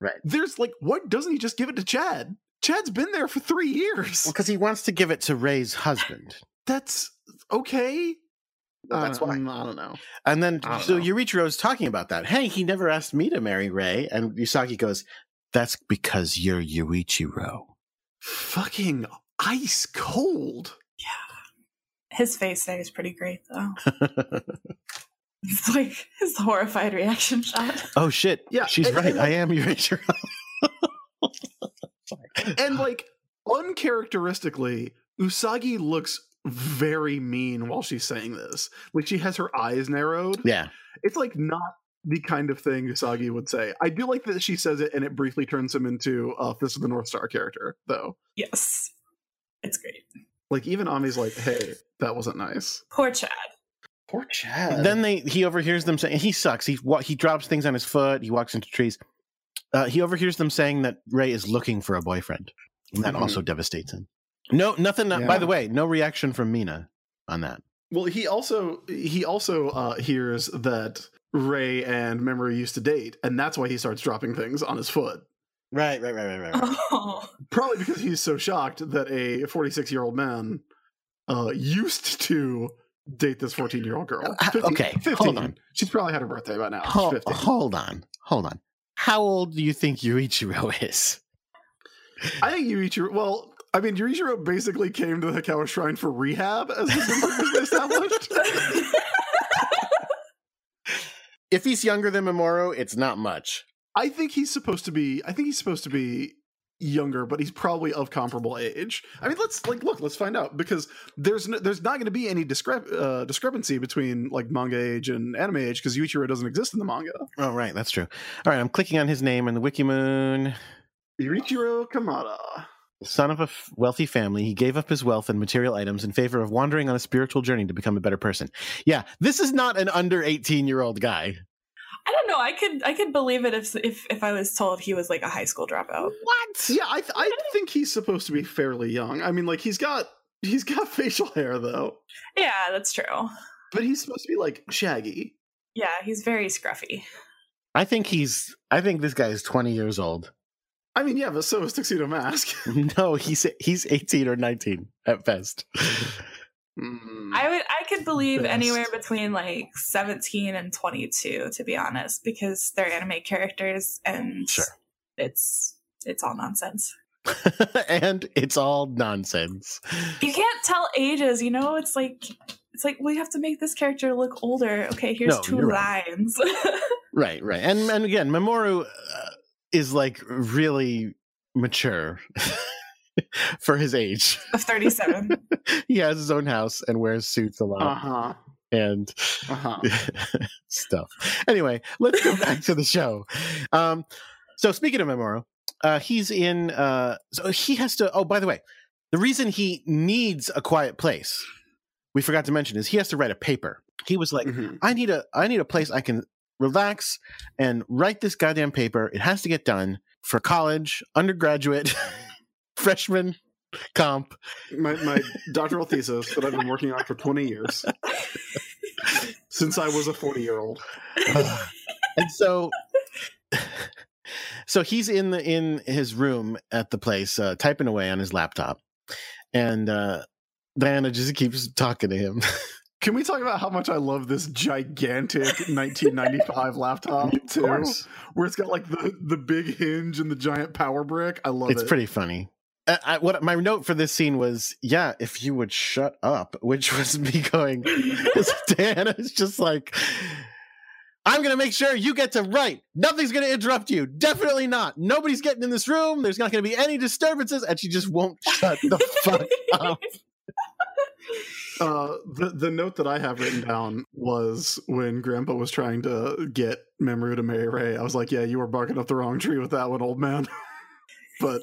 Right. There's, like, why doesn't he just give it to Chad? Chad's been there for three years. Well, because he wants to give it to Ray's husband. That's okay. Well, that's why. Um, I don't know. And then, so Yuichiro's talking about that. Hey, he never asked me to marry Ray. And Usagi goes, that's because you're Yuichiro. Fucking ice cold. Yeah. His face there is pretty great, though. It's like his horrified reaction shot. Oh, shit. Yeah. She's and, right. And, I am Yuichiro. And, like, uncharacteristically, Usagi looks very mean while she's saying this. Like, she has her eyes narrowed. Yeah. It's, like, not the kind of thing Usagi would say. I do like that she says it and it briefly turns him into a uh, Fist of the North Star character, though. Yes. It's great. Like, even Ami's like, hey, that wasn't nice. Poor Chad. Poor Chad. Then they he overhears them saying, he sucks. He he drops things on his foot. He walks into trees. Uh, he overhears them saying that Ray is looking for a boyfriend. And that mm-hmm. also devastates him. No, nothing. Yeah. By the way, no reaction from Mina on that. Well, he also he also uh, hears that Ray and Memory used to date. And that's why he starts dropping things on his foot. Right, right, right, right, right. right. Oh. Probably because he's so shocked that a forty-six-year-old man uh, used to date this fourteen-year-old girl. fifteen, okay, fifteen. Hold on. She's probably had her birthday by now. Ho She's fifteen. Hold on, hold on. How old do you think Yuichiro is? I think Yuichiro, well, I mean, Yuichiro basically came to the Hikawa Shrine for rehab, as they established. If he's younger than Mamoru, it's not much. I think he's supposed to be, I think he's supposed to be younger, but he's probably of comparable age. I mean, let's, like, look, let's find out, because there's no, there's not going to be any discre uh, discrepancy between, like, manga age and anime age, because Yuichiro doesn't exist in the manga. Oh, right, that's true. All right, I'm clicking on his name in the WikiMoon. Yuichiro Kamada. Son of a f wealthy family, he gave up his wealth and material items in favor of wandering on a spiritual journey to become a better person. Yeah, this is not an under eighteen-year-old guy. I don't know. I could I could believe it if if if I was told he was like a high school dropout. What? Yeah, I th I think he's supposed to be fairly young. I mean, like, he's got he's got facial hair though. Yeah, that's true. But he's supposed to be like shaggy. Yeah, he's very scruffy. I think he's I think this guy is twenty years old. I mean, yeah, but so is Tuxedo Mask. No, he's he's eighteen or nineteen at best. I would I could believe Best. anywhere between like seventeen and twenty-two, to be honest, because they're anime characters and sure. it's it's all nonsense. And it's all nonsense. You can't tell ages, you know? It's like it's like we have to make this character look older. Okay, here's no, two lines. Right. right, right. And and again, Mamoru uh, is like really mature. For his age of thirty-seven. He has his own house and wears suits a lot. Uh-huh. And uh-huh. stuff. Anyway, let's go back to the show. Um, so speaking of Mamoru, uh, he's in, uh, so he has to, oh, by the way, the reason he needs a quiet place, we forgot to mention, is he has to write a paper. He was like, mm-hmm. I need a, I need a place I can relax and write this goddamn paper. It has to get done for college, undergraduate, freshman comp, my, my doctoral thesis that I've been working on for twenty years since I was a forty year old. Uh, and so so he's in the in his room at the place uh typing away on his laptop, and uh Diana just keeps talking to him. Can we talk about how much I love this gigantic nineteen ninety-five laptop, too? Where it's got, like, the, the big hinge and the giant power brick. I love it's it. It's pretty funny. I, what my note for this scene was, yeah, if you would shut up, which was me going, Diana's just like, I'm going to make sure you get to write. Nothing's going to interrupt you. Definitely not. Nobody's getting in this room. There's not going to be any disturbances. And she just won't shut the fuck up. Uh, the, the note that I have written down was when Grandpa was trying to get Mamoru to marry Ray. I was like, yeah, you were barking up the wrong tree with that one, old man. But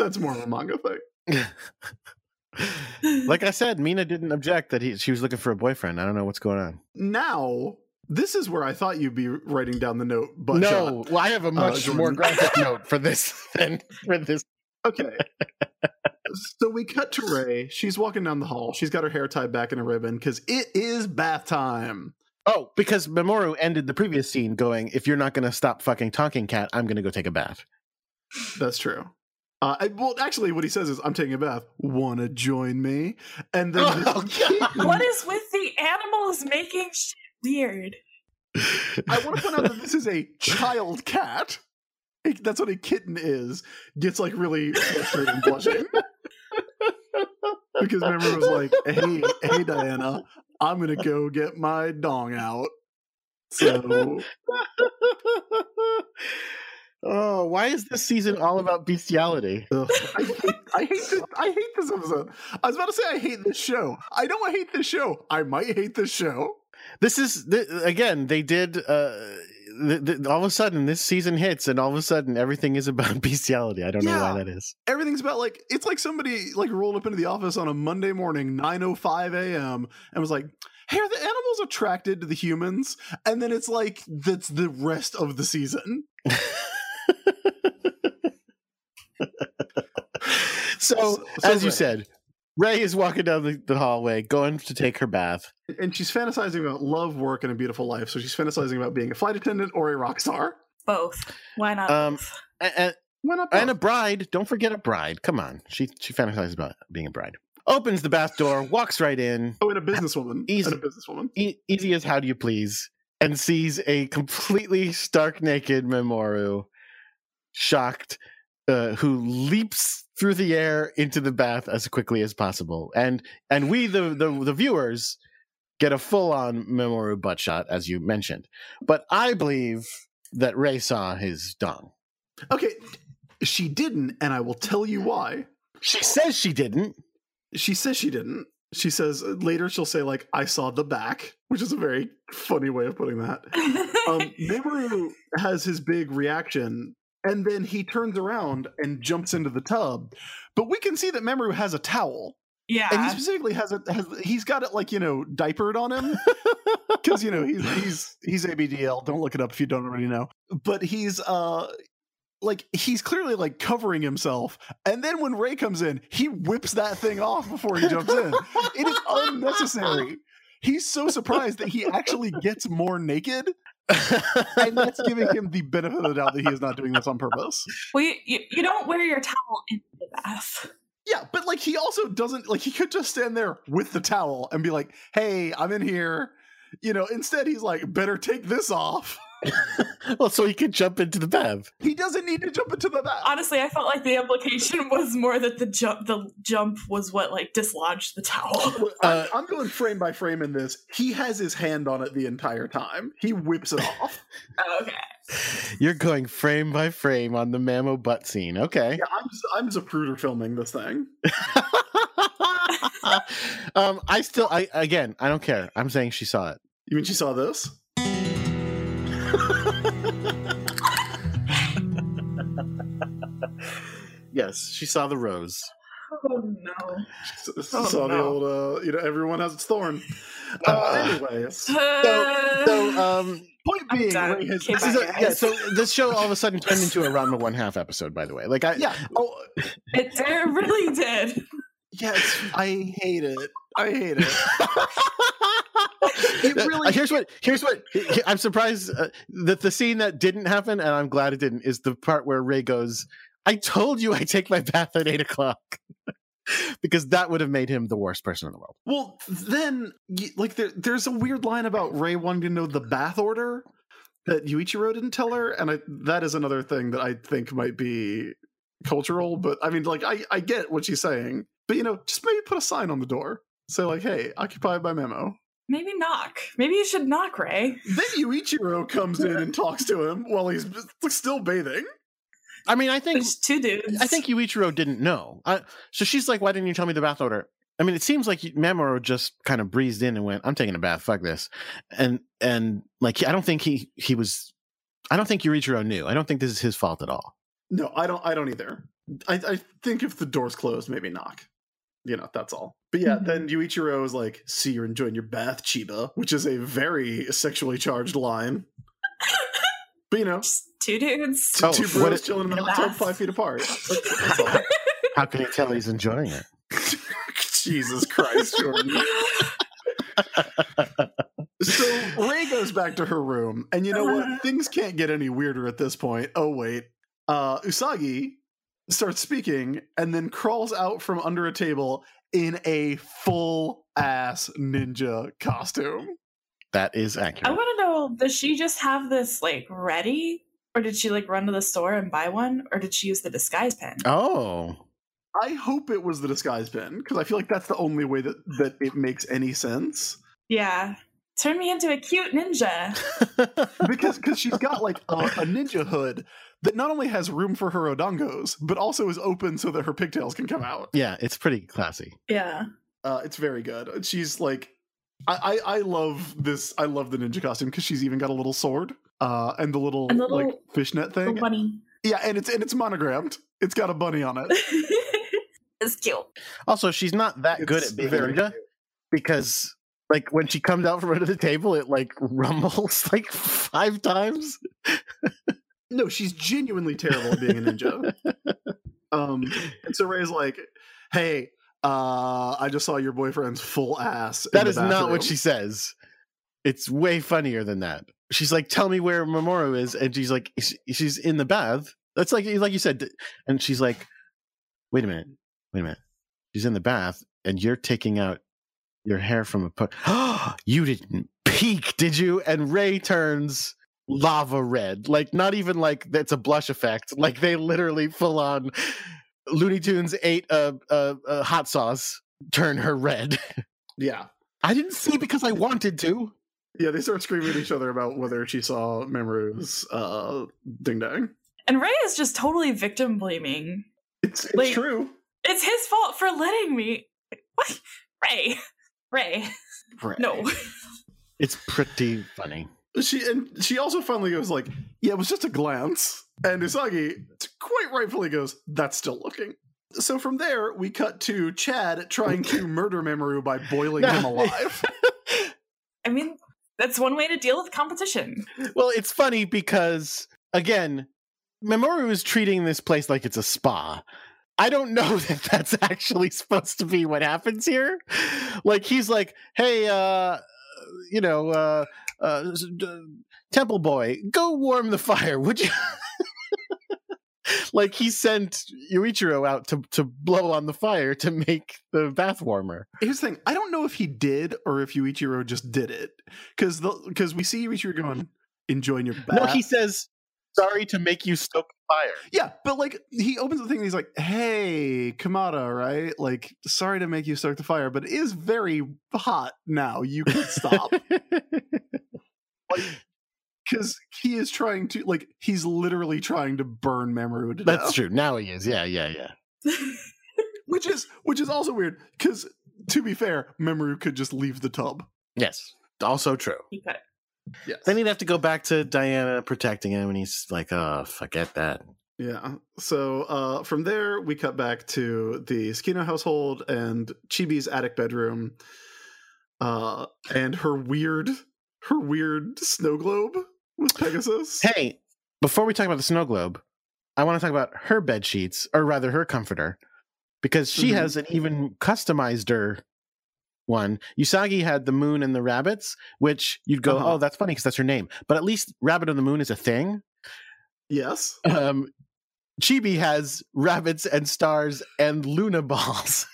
that's more of a manga thing. Like I said, Mina didn't object that he, she was looking for a boyfriend. I don't know what's going on. Now, this is where I thought you'd be writing down the note. But no, well, I have a much uh, more graphic note for this than for this. Okay. So we cut to Ray. She's walking down the hall. She's got her hair tied back in a ribbon because it is bath time. Oh, because Mamoru ended the previous scene going, if you're not going to stop fucking talking, cat, I'm going to go take a bath. That's true. Uh, I, well, actually, what he says is, I'm taking a bath. Want to join me? And then oh, what is with the animals making shit weird? I want to point out that this is a child cat. That's what a kitten is. Gets like really frustrated and blushing. Because Mamoru was like, hey, hey, Diana, I'm going to go get my dong out. So... Oh, why is this season all about bestiality? Ugh. I hate, I hate this, I hate this episode. I was about to say I hate this show. I know I hate this show. I might hate this show. This is, th- again, they did, uh, th- th- all of a sudden this season hits and all of a sudden everything is about bestiality. I don't yeah. know why that is. Everything's about like, it's like somebody like rolled up into the office on a Monday morning, nine oh five a.m. and was like, hey, are the animals attracted to the humans? And then it's like, that's the rest of the season. so, so as Ray. you said, Ray is walking down the, the hallway going to take her bath, and she's fantasizing about love, work, and a beautiful life. So she's fantasizing about being a flight attendant or a rock star. Both. Why not? Um, and, and, Why not both? And a bride. Don't forget a bride. Come on, she she fantasizes about being a bride. Opens the bath door, walks right in. Oh, and a businesswoman. Easy, and a businesswoman. E- easy as how do you please. And sees a completely stark naked Mamoru, shocked, uh, who leaps through the air into the bath as quickly as possible. And and we, the the, the viewers, get a full-on Mamoru butt shot, as you mentioned. But I believe that Ray saw his dong. Okay, she didn't, and I will tell you why. She says she didn't. She says she didn't. She says later she'll say like I saw the back, which is a very funny way of putting that. um, Mamoru has his big reaction, and then he turns around and jumps into the tub. But we can see that Mamoru has a towel. Yeah, and he specifically has a has, he's got it like you know diapered on him because you know he's he's he's A B D L. Don't look it up if you don't already know. But he's uh. Like, he's clearly, like, covering himself. And then when Ray comes in, he whips that thing off before he jumps in. It is unnecessary. He's so surprised that he actually gets more naked. And that's giving him the benefit of the doubt that he is not doing this on purpose. Well, you, you, you don't wear your towel in the bath. Yeah, but, like, he also doesn't, like, he could just stand there with the towel and be like, hey, I'm in here. You know, instead he's like, better take this off. Well, so he could jump into the bath. He doesn't need to jump into the bath. Honestly, I felt like the implication was more that the jump, the jump was what like dislodged the towel. Uh, I'm, I'm going frame by frame in this. He has his hand on it the entire time. He whips it off. Okay. You're going frame by frame on the Mamo butt scene. Okay. Yeah, I'm I'm Zapruder filming this thing. um, I still, I again, I don't care. I'm saying she saw it. You mean she saw this? Yes, she saw the rose. Oh no! She saw oh, no. the old, uh, you know, everyone has its thorn. Uh, uh, anyways, so, so um, point being, Ray has, this is a, yeah, so this show all of a sudden turned into a Ranma one half episode. By the way, like I, yeah, oh, it, it really did. Yes, I hate it. I hate it. It really... Here's what. Here's what. I'm surprised uh, that the scene that didn't happen, and I'm glad it didn't, is the part where Ray goes, "I told you I take my bath at eight o'clock," because that would have made him the worst person in the world. Well, then, like, there, there's a weird line about Ray wanting to know the bath order that Yuichiro didn't tell her, and I, that is another thing that I think might be cultural. But I mean, like, I, I get what she's saying, but you know, just maybe put a sign on the door. Say, like, hey, occupied by Mamo. Maybe knock. Maybe you should knock, Ray. Then Yuichiro comes in and talks to him while he's still bathing. I mean, I think... There's two dudes. I think Yuichiro didn't know. I, so she's like, why didn't you tell me the bath order? I mean, it seems like Mamoru just kind of breezed in and went, I'm taking a bath, fuck this. And, and like, I don't think he, he was... I don't think Yuichiro knew. I don't think this is his fault at all. No, I don't I don't either. I, I think if the door's closed, maybe knock. You know, that's all. But yeah, mm-hmm. Then Yuichiro is like, see, you're enjoying your bath, Chiba, which is a very sexually charged line. But you know. Just two dudes. Two, oh, two bros chilling in the bathtub five feet apart. That's, that's all. How can you tell he's enjoying it? Jesus Christ, Jordan. So Ray goes back to her room, and you know what? Things can't get any weirder at this point. Oh, wait. Uh, Usagi starts speaking and then crawls out from under a table in a full-ass ninja costume. That is accurate. I want to know, does she just have this, like, ready? Or did she, like, run to the store and buy one? Or did she use the disguise pen? Oh. I hope it was the disguise pen, because I feel like that's the only way that, that it makes any sense. Yeah. Turn me into a cute ninja. Because 'cause she's got, like, a, a ninja hood that not only has room for her odongos, but also is open so that her pigtails can come out. Yeah, it's pretty classy. Yeah. Uh, it's very good. She's, like, I, I, I love this. I love the ninja costume, because she's even got a little sword uh, and the little, and the little like, fishnet thing. The bunny. Yeah, and it's, and it's monogrammed. It's got a bunny on it. It's cute. Also, she's not that it's good at being ninja, because... Like, when she comes out from under the table, it, like, rumbles, like, five times. No, she's genuinely terrible at being a ninja. um, and so Ray's like, hey, uh, I just saw your boyfriend's full ass in the bathroom. That is not what she says. It's way funnier than that. She's like, tell me where Mamoru is, and she's like, she's in the bath. That's like, like you said. And she's like, wait a minute, wait a minute. She's in the bath, and you're taking out your hair from a put. Oh, you didn't peek, did you? And Ray turns lava red. Like, not even like that's a blush effect. Like, they literally full on Looney Tunes ate a, a, a hot sauce, turn her red. Yeah. I didn't see because I wanted to. Yeah, they start screaming at each other about whether she saw Mamoru's uh, ding dong. And Ray is just totally victim blaming. It's, it's like, true. It's his fault for letting me. What? Ray. Ray. Ray. No. It's pretty funny. She and she also finally goes like, yeah, it was just a glance. And Usagi quite rightfully goes, that's still looking. So from there, we cut to Chad trying to murder Mamoru by boiling him alive. I mean, that's one way to deal with competition. Well, it's funny because, again, Mamoru is treating this place like it's a spa. I don't know that that's actually supposed to be what happens here. Like, he's like, hey, uh, you know, uh, uh, Temple Boy, go warm the fire, would you? Like, he sent Yuichiro out to, to blow on the fire to make the bath warmer. Here's the thing. I don't know if he did or if Yuichiro just did it. Because because we see Yuichiro going, enjoying your bath. No, he says... Sorry to make you stoke fire. Yeah, but like he opens the thing and he's like, hey, Kamada, right? Like, sorry to make you stoke the fire, but it is very hot now. You can stop. Like, because he is trying to, like, he's literally trying to burn Mamoru to death. That's true. Now he is. Yeah, yeah, yeah. Which is which is also weird, because to be fair, Mamoru could just leave the tub. Yes. Also true. He could. Yes. Then he'd have to go back to Diana protecting him, and he's like, oh, forget that. Yeah. So uh, from there, we cut back to the Skino household and Chibi's attic bedroom uh, and her weird, her weird snow globe with Pegasus. Hey, before we talk about the snow globe, I want to talk about her bed sheets, or rather her comforter, because she mm-hmm. has an even customized-er one. Usagi had the moon and the rabbits, which you'd go, uh-huh. oh, that's funny because that's her name. But at least Rabbit and the Moon is a thing. Yes. Um, Chibi has rabbits and stars and Luna balls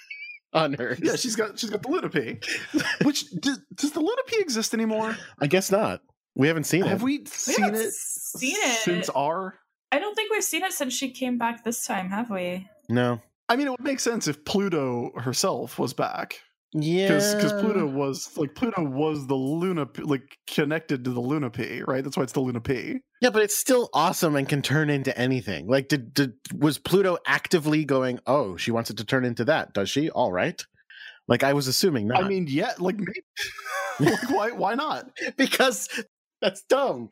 on hers. Yeah, she's got she's got the Lunapi. Which does, does the Lunapi exist anymore? I guess not. We haven't seen it. Have we seen, we it, seen it since R? I don't think we've seen it since she came back this time, have we? No. I mean, it would make sense if Pluto herself was back. Yeah, because Pluto was like Pluto was the Luna, like connected to the Luna P, right? That's why it's the Luna P. Yeah, but it's still awesome and can turn into anything. Like, did, did was Pluto actively going, oh, she wants it to turn into that? Does she? All right. Like, I was assuming not. I mean, yeah, like, maybe, like why? Why not? Because that's dumb.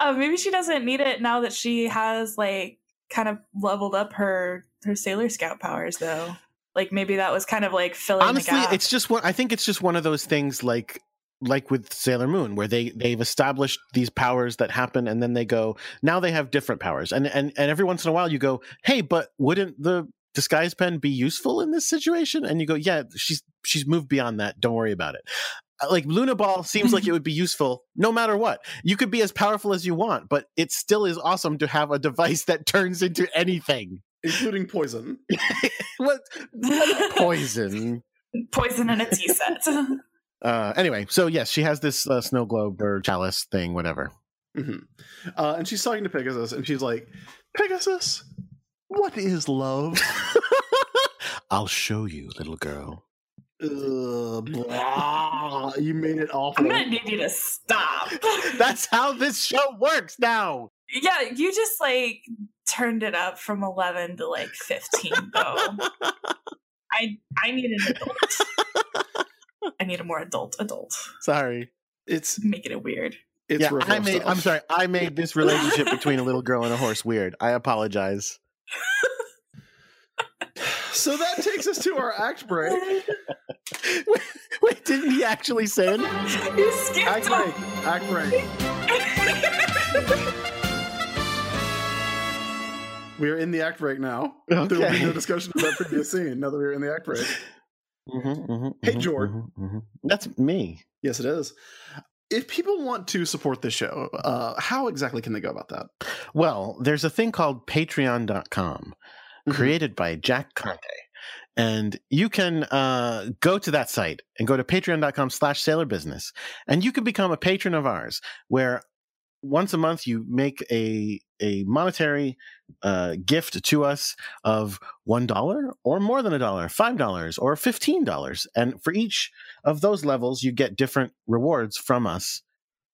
uh, maybe she doesn't need it now that she has like kind of leveled up her her Sailor Scout powers, though. Like, maybe that was kind of like filling Honestly, the gap. Honestly, it's just one. I think it's just one of those things, like like with Sailor Moon, where they they've established these powers that happen, and then they go, now they have different powers, and and and every once in a while you go, hey, but wouldn't the disguise pen be useful in this situation? And you go, yeah, she's she's moved beyond that. Don't worry about it. Like, Luna Ball seems like it would be useful no matter what. You could be as powerful as you want, but it still is awesome to have a device that turns into anything. Including poison. What? Poison. Poison in a tea set. uh, anyway, so yes, she has this uh, snow globe or chalice thing, whatever. Mm-hmm. Uh, and she's talking to Pegasus, and she's like, Pegasus, what is love? I'll show you, little girl. Uh, blah. You made it awful. I'm gonna need you to stop. That's how this show works now. Yeah, you just like turned it up from eleven to like fifteen, though. I I need an adult. I need a more adult adult. Sorry, it's making it weird. It's yeah, I made. Stuff. I'm sorry. I made this relationship between a little girl and a horse weird. I apologize. So that takes us to our act break. wait, wait, didn't he actually say it? You skipped act on. break. Act break. We're in the act break now. Okay. There will be no discussion about that previous scene now that we're in the act break. Mm-hmm, mm-hmm, hey, George. Mm-hmm, mm-hmm. That's me. Yes, it is. If people want to support this show, uh, how exactly can they go about that? Well, there's a thing called patreon dot com. Mm-hmm. Created by Jack Conte. And you can uh, go to that site and go to patreon dot com slash Sailor Business. And you can become a patron of ours, where once a month you make a a monetary uh, gift to us of one dollar or more than a dollar, five dollars or fifteen dollars. And for each of those levels, you get different rewards from us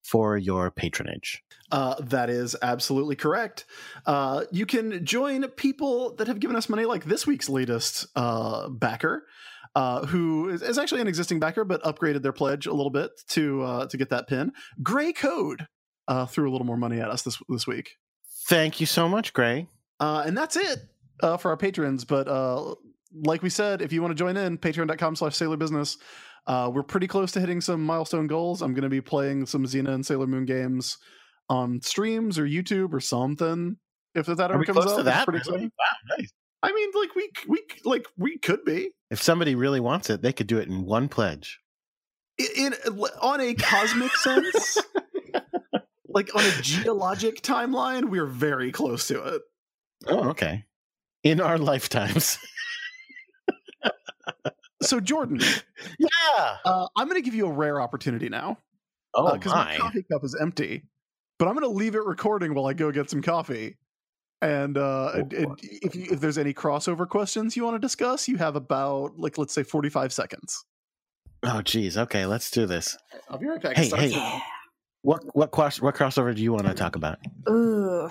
for your patronage. Uh, that is absolutely correct. Uh, you can join people that have given us money, like this week's latest uh, backer, uh, who is, is actually an existing backer, but upgraded their pledge a little bit to uh, to get that pin. Gray Code uh, threw a little more money at us this this week. Thank you so much, Gray. Uh, and that's it uh, for our patrons. But uh, like we said, if you want to join in, patreon dot com slash Sailor Business. Uh, we're pretty close to hitting some milestone goals. I'm going to be playing some Xena and Sailor Moon games on streams or YouTube or something. If that ever Are we comes close up, to that, pretty really? Wow, nice. I mean, like we we like we could be. If somebody really wants it, they could do it in one pledge. In, in on a cosmic sense, like on a geologic timeline, we're very close to it. Oh, okay. In our lifetimes. So, Jordan, yeah, uh, I'm going to give you a rare opportunity now. Oh, because uh, my. my coffee cup is empty, but I'm going to leave it recording while I go get some coffee. And, uh, oh, and, and if you, if there's any crossover questions you want to discuss, you have about, like, let's say forty-five seconds. Oh, geez. Okay, let's do this. I'll be right back. Hey, hey, yeah. what what cross what crossover do you want to talk about? Ooh.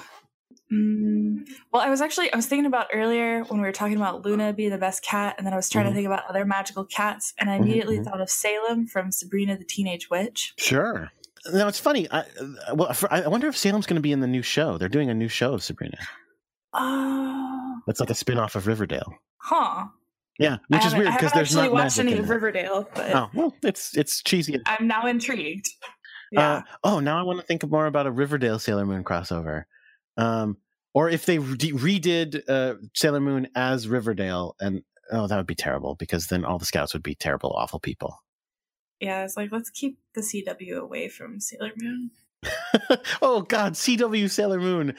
Mm. Well, I was actually I was thinking about earlier when we were talking about Luna being the best cat, and then I was trying mm-hmm. to think about other magical cats, and I immediately mm-hmm. thought of Salem from Sabrina the Teenage Witch. Sure. Now, it's funny. I well, for, I wonder if Salem's going to be in the new show. They're doing a new show of Sabrina. Oh. Uh, That's like a spinoff of Riverdale. Huh. Yeah, which is weird because there's not magic in it. I haven't actually watched any of Riverdale, but oh, well, it's it's cheesy. I'm now intrigued. Yeah. Uh, oh, now I want to think more about a Riverdale Sailor Moon crossover. Um, or if they re- redid uh, Sailor Moon as Riverdale, and oh, that would be terrible, because then all the Scouts would be terrible, awful people. Yeah, it's like, let's keep the C W away from Sailor Moon. Oh, God, C W Sailor Moon.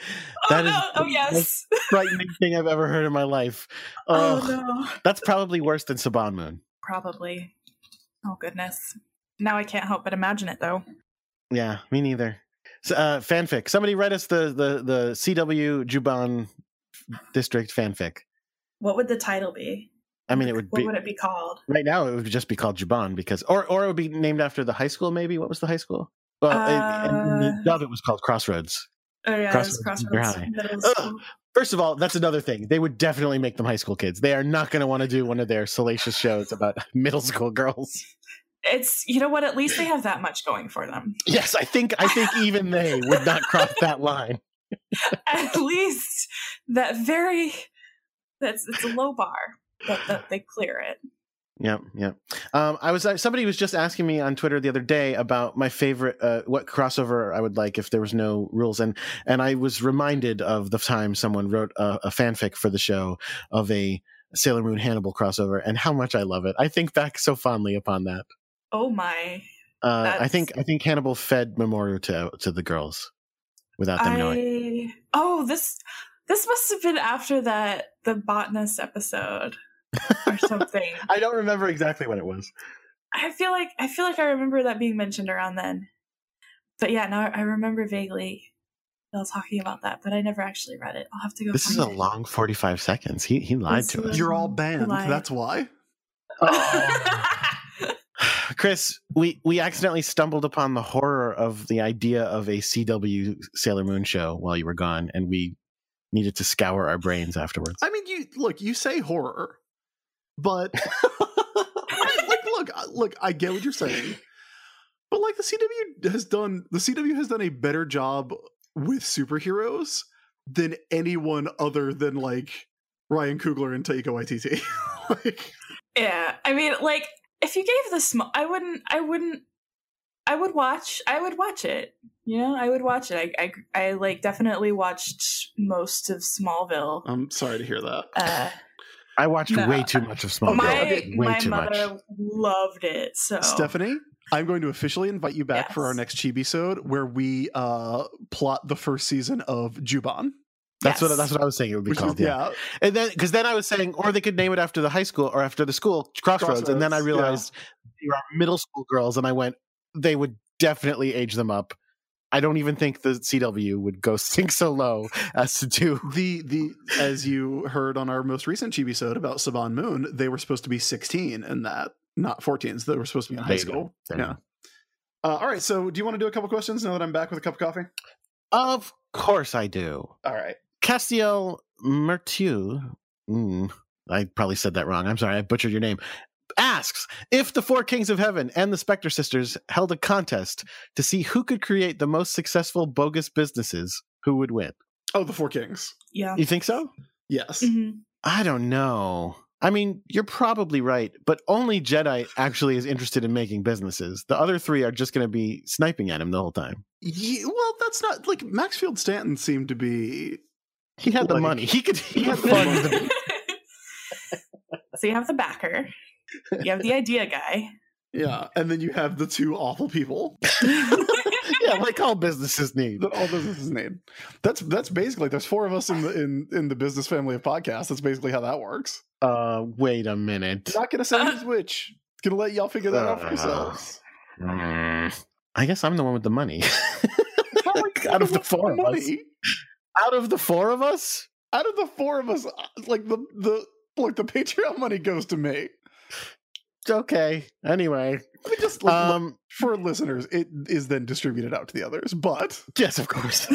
Oh, that no. is oh, yes. Most frightening thing I've ever heard in my life. Oh, oh no. That's probably worse than Saban Moon. Probably. Oh, goodness. Now I can't help but imagine it, though. Yeah, me neither. Uh, fanfic. Somebody write us the, the, the C W Juban district fanfic. What would the title be? I mean, it would be. What would it be called? Right now, it would just be called Juban because, or or it would be named after the high school. Maybe what was the high school? Well, uh, in, in the job it was called Crossroads. Oh yeah, Crossroads. Crossroads. Middle school. First of all, that's another thing. They would definitely make them high school kids. They are not going to want to do one of their salacious shows about middle school girls. It's, you know what? At least they have that much going for them. Yes, I think I think even they would not cross that line. At least that very that's it's a low bar. That, that they clear it. Yeah, yeah. Um, I was somebody was just asking me on Twitter the other day about my favorite, uh, what crossover I would like if there was no rules, and and I was reminded of the time someone wrote a, a fanfic for the show of a Sailor Moon Hannibal crossover, and how much I love it. I think back so fondly upon that. Oh my! Uh, I think I think Hannibal fed Mamoru to to the girls without them I... knowing. Oh, this this must have been after that the botanist episode. or something. I don't remember exactly what it was. I feel like I feel like I remember that being mentioned around then. But yeah, now I remember vaguely y'all talking about that, but I never actually read it. I'll have to go. This find is a it. long forty-five seconds. He he lied this to us. You're all banned. That's why. Oh. Chris, we we accidentally stumbled upon the horror of the idea of a C W Sailor Moon show while you were gone, and we needed to scour our brains afterwards. I mean, you look. You say horror. But I, like, look, look, I get what you're saying, but like the C W has done, the C W has done a better job with superheroes than anyone other than like Ryan Coogler and Taika Waititi. like, yeah, I mean, like if you gave the small, I wouldn't, I wouldn't, I would watch, I would watch it. You know, I would watch it. I, I, I like definitely watched most of Smallville. I'm sorry to hear that. Uh, I watched no. way too much of Smallville. My, way my too mother much. loved it. So Stephanie, I'm going to officially invite you back yes. for our next Chibi-sode where we uh, plot the first season of Juban. That's yes. what that's what I was saying. It would be Which called is, yeah. yeah. And then because then I was saying, or they could name it after the high school or after the school Crossroads. Crossroads and then I realized yeah. they were middle school girls, and I went, they would definitely age them up. I don't even think the C W would go sink so low as to do the the as you heard on our most recent Chibi-sode about Saban Moon. They were supposed to be sixteen and that, not fourteen. So they were supposed to be in high school. Yeah. Uh, all right. So do you want to do a couple questions now that I'm back with a cup of coffee? Of course I do. All right. Castiel Mertu. Mm, I probably said that wrong. I'm sorry. I butchered your name. Asks if the four kings of heaven and the Spectre sisters held a contest to see who could create the most successful bogus businesses, who would win? Oh, the four kings. Yeah. You think so? Yes. Mm-hmm. I don't know. I mean, you're probably right, but only Jedi actually is interested in making businesses. The other three are just going to be sniping at him the whole time. Yeah, well, that's not like Maxfield Stanton seemed to be. He had like, the money. He could. He had fun. So you have the backer. You have the idea guy. Yeah, and then you have the two awful people. Yeah, like all businesses need. All businesses need. That's that's basically there's four of us in the in, in the business family of podcasts. That's basically how that works. Uh, wait a minute. I'm not gonna say who's which. Gonna let y'all figure that uh, out for yourselves. Mm, I guess I'm the one with the money. Out of the four of us. Out of the four of us. Out of the four of us, like the the look, the Patreon money goes to me. Okay. Anyway, just like, um, for listeners, it is then distributed out to the others. But yes, of course.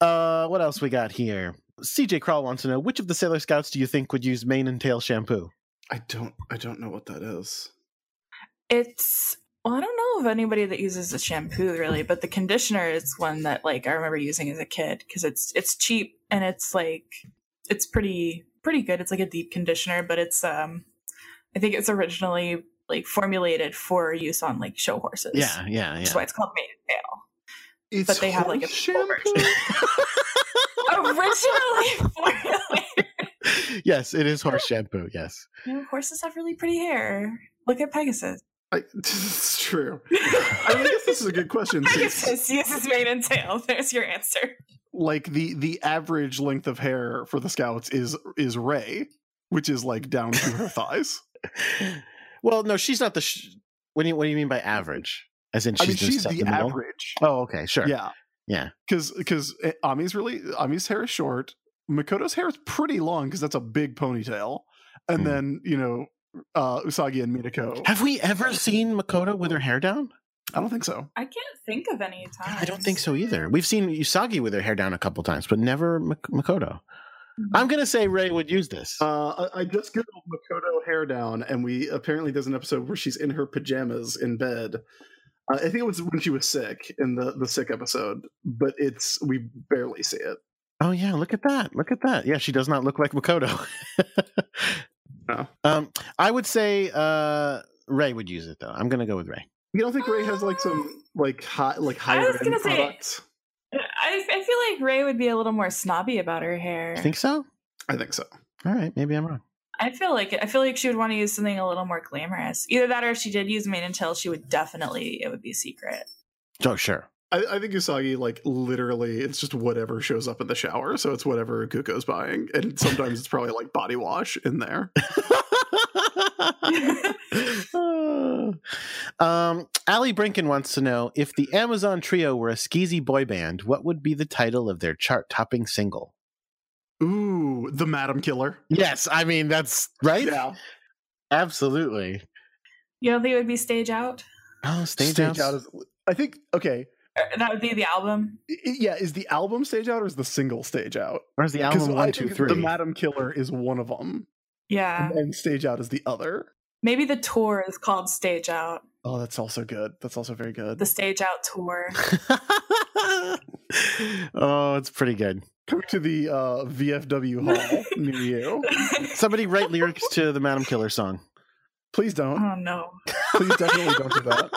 uh, what else we got here? C J Crawl wants to know which of the Sailor Scouts do you think would use mane and tail shampoo? I don't. I don't know what that is. It's. Well, I don't know of anybody that uses a shampoo really, but the conditioner is one that like I remember using as a kid because it's it's cheap and it's like it's pretty. pretty good. It's like a deep conditioner, but it's um I think it's originally like formulated for use on like show horses. Yeah, yeah, yeah. That's why it's called mane and tail. It's but they have like a shampoo. Originally formulated. Yes, it is horse shampoo, yes. You know, horses have really pretty hair. Look at Pegasus. I, it's true. I mean, I guess this is a good question. Pegasus uses mane and tail. There's your answer. Like the the average length of hair for the Scouts is is Ray, which is like down to her thighs. Well, no, she's not the. Sh- what do you What do you mean by average? As in, she's, I mean, she's the, the average. Middle? Oh, okay, sure. Yeah, yeah. Because because Ami's really Ami's hair is short. Makoto's hair is pretty long because that's a big ponytail. And mm. then, you know, uh, Usagi and Minako. Have we ever seen Makoto with her hair down? I don't think so. I can't think of any time. I don't think so either. We've seen Usagi with her hair down a couple times, but never Mak- Makoto. I'm going to say Ray would use this. Uh, I, I just googled Makoto hair down, and we apparently there's an episode where she's in her pajamas in bed. Uh, I think it was when she was sick in the, the sick episode, but it's we barely see it. Oh, yeah. Look at that. Look at that. Yeah, she does not look like Makoto. No. um, I would say uh, Ray would use it, though. I'm going to go with Ray. You don't think Ray has like some like high like higher end products? I, I feel like Ray would be a little more snobby about her hair. You think so? I think so. All right, maybe I'm wrong. I feel like I feel like she would want to use something a little more glamorous. Either that, or if she did use mane and tail, she would definitely it would be secret. Oh sure. I, I think Usagi like literally it's just whatever shows up in the shower, so it's whatever Kuko's buying, and sometimes it's probably like body wash in there. um, Ali Brinken wants to know if the Amazon Trio were a skeezy boy band, what would be the title of their chart-topping single? Ooh, the Madam Killer. Yes, I mean that's right. Yeah, absolutely. You don't think it would be Stage Out? Oh, Stage, stage Out is. I think okay. That would be the album. Yeah, is the album Stage Out or is the single Stage Out? Or is the album one, I two, three? The Madam Killer is one of them. Yeah, and, and Stage Out is the other. Maybe the tour is called Stage Out. Oh, that's also good. That's also very good. The Stage Out tour. Oh, it's pretty good. Come to the uh, V F W hall near you. Somebody write lyrics to the Madam Killer song. Please don't. Oh no. Please definitely don't do that.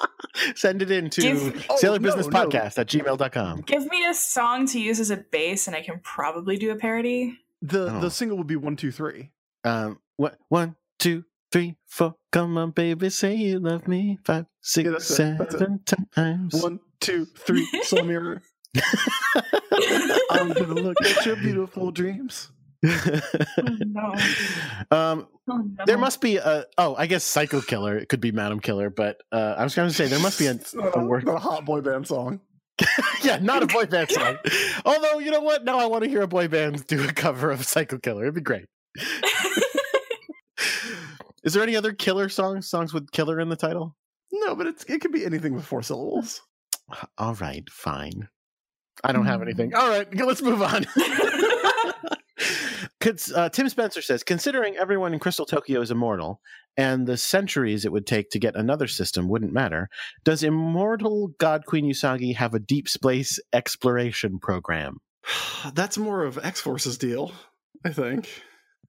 Send it in to give, Sailor oh, Business no, Podcast no. at gmail dot com. Give me a song to use as a base, and I can probably do a parody. The oh. the single would be one, two, three. Um, what one, two, three, four. Come on, baby, say you love me. Five, six, yeah, that's seven it. That's it. Times. One, two, three. Slow mirror. I'm gonna look at your beautiful dreams. Oh, no. Um, oh, no. There must be a. Oh, I guess Psycho Killer. It could be Madam Killer, but uh, I was going to say there must be a, a, a work. Not a hot boy band song. Yeah, not a boy band song. Although you know what? Now I want to hear a boy band do a cover of Psycho Killer. It'd be great. Is there any other killer songs? Songs with killer in the title? No, but it's, it could be anything with four syllables. All right, fine. I don't mm. have anything. All right, let's move on. Uh, Tim Spencer says, considering everyone in Crystal Tokyo is immortal and the centuries it would take to get another system wouldn't matter, does immortal God Queen Usagi have a deep space exploration program? That's more of X-Force's deal, I think.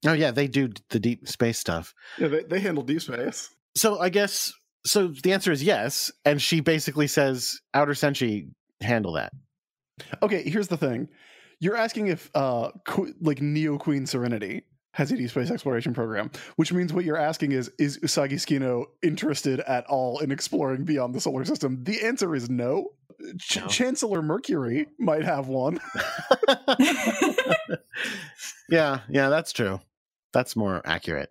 Oh, yeah, they do the deep space stuff. Yeah, they, they handle deep space. So I guess, so the answer is yes. And she basically says, Outer Senshi, handle that. Okay, here's the thing. You're asking if, uh, Qu- like, Neo Queen Serenity has a deep space exploration program, which means what you're asking is, is Usagi Tsukino interested at all in exploring beyond the solar system? The answer is no. Ch- no. Chancellor Mercury might have one. yeah, yeah, that's true. That's more accurate.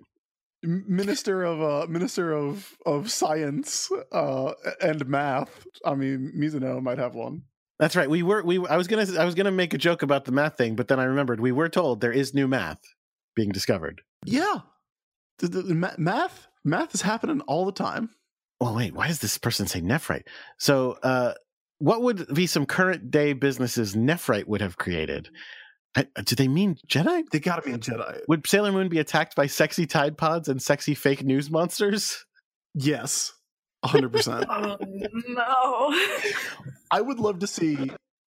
Minister of uh, Minister of of Science uh, and Math, I mean, Mizuno might have one. That's right. We were we. I was gonna I was gonna make a joke about the math thing, but then I remembered we were told there is new math being discovered. Yeah, the, the, the ma- math math is happening all the time. Well, wait. Why does this person say nephrite? So, uh, what would be some current day businesses nephrite would have created? I, do they mean Jedi? They gotta mean Jedi. Would Sailor Moon be attacked by sexy Tide Pods and sexy fake news monsters? Yes. one hundred percent. Oh, no. I would love to see.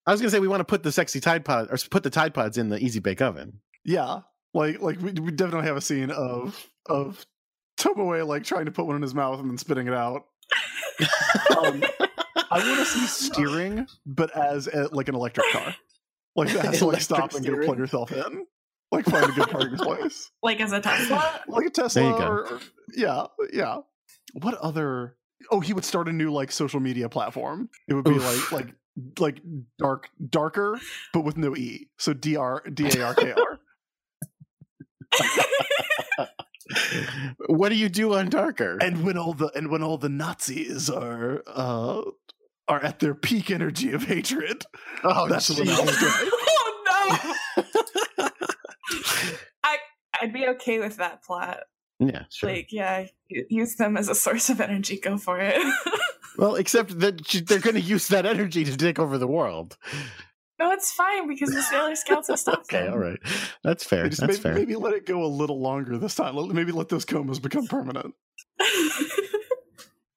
I was going to say we want to put the sexy Tide Pod or put the Tide Pods in the Easy Bake Oven. Yeah. Like like we, we definitely have a scene of of Tomoe like trying to put one in his mouth and then spitting it out. um, I want to see steering but as a, like an electric car. Like that has to like stop steering. And get plug yourself in. Like find a good parking place. Like as a Tesla? Like a Tesla. There you go. Or, or, yeah. Yeah. What other Oh, he would start a new like social media platform. It would be Oof. like like like dark darker, but with no E. So D R D A R K R. What do you do on darker? And when all the and when all the Nazis are uh, are at their peak energy of hatred. Oh, that's what I was doing. Oh no. be okay with that plot. Yeah, sure. Like, yeah, use them as a source of energy. Go for it. Well, except that they're going to use that energy to take over the world. No, it's fine because the Sailor Scouts have stopped them. Okay, all right. That's fair. That's maybe, fair. Maybe let it go a little longer this time. Maybe let those comas become permanent.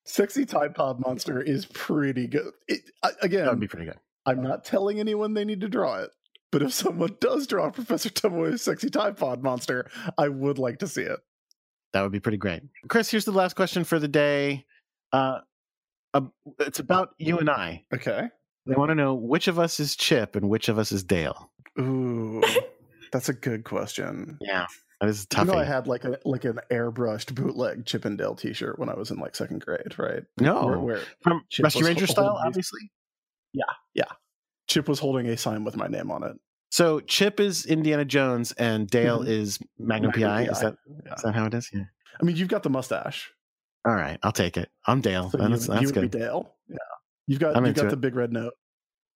Sexy Tide Pod Monster is pretty good. It, again, that would be pretty good. I'm not telling anyone they need to draw it, but if someone does draw Professor Tomoe's Sexy Tide Pod Monster, I would like to see it. That would be pretty great. Chris, here's the last question for the day. Uh, uh, it's about you and I. Okay. They want to know which of us is Chip and which of us is Dale. Ooh, that's a good question. Yeah, that is tough. You know, I had like a like an airbrushed bootleg Chip and Dale T-shirt when I was in like second grade, right? No, where, where from Chip Rescue Ranger style, holding, obviously. Yeah, yeah. Chip was holding a sign with my name on it. So Chip is Indiana Jones and Dale mm-hmm. is Magnum P I. Is that yeah. is that how it is? Yeah. I mean, you've got the mustache. All right, I'll take it. I'm Dale. So that's, you that's you good. Would be Dale. Yeah. You've got you got it. The big red note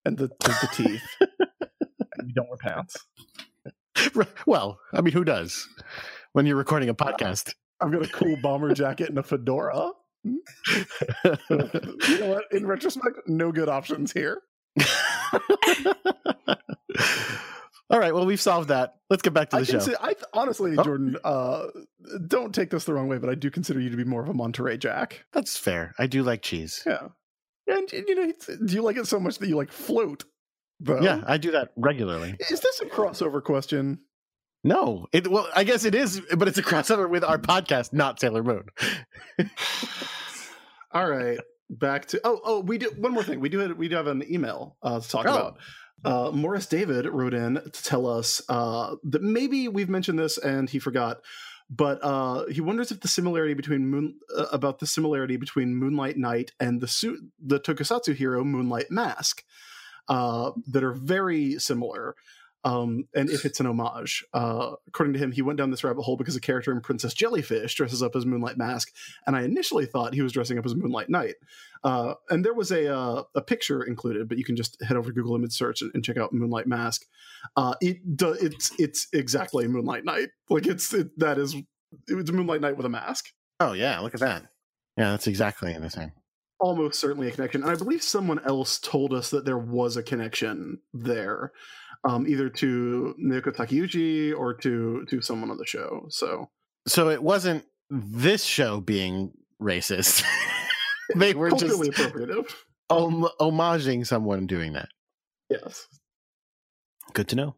and the, the teeth. And you don't wear pants. Well, I mean, who does? When you're recording a podcast, I've got a cool bomber jacket and a fedora. You know what? In retrospect, no good options here. All right. Well, we've solved that. Let's get back to the I show. Consider, I th- honestly, oh. Jordan, uh, don't take this the wrong way, but I do consider you to be more of a Monterey Jack. That's fair. I do like cheese. Yeah. And, you know, do you like it so much that you like float, though? Yeah, I do that regularly. Is this a crossover question? No. It, well, I guess it is, but it's a crossover with our podcast, not Sailor Moon. All right. Back to oh oh we do one more thing. We do have, we do have an email uh, to talk oh. about. Uh, Morris David wrote in to tell us uh, that maybe we've mentioned this and he forgot, but uh, he wonders if the similarity between Moon uh, about the similarity between Moonlight Knight and the suit the Tokusatsu hero Moonlight Mask uh, that are very similar, um, and if it's an homage. Uh, according to him, he went down this rabbit hole because a character in Princess Jellyfish dresses up as Moonlight Mask, and I initially thought he was dressing up as Moonlight Knight. Uh, and there was a uh, a picture included, but you can just head over to Google Image Search and, and check out Moonlight Mask. Uh, it do, it's it's exactly Moonlight Knight. Like it's it, that is it's Moonlight Knight with a mask. Oh yeah, look at that. Yeah, that's exactly the same. Almost certainly a connection. And I believe someone else told us that there was a connection there, um, either to Naoko Takeuchi or to to someone on the show. So so it wasn't this show being racist. They were just appropriative. Om- homaging someone doing that. Yes. Good to know.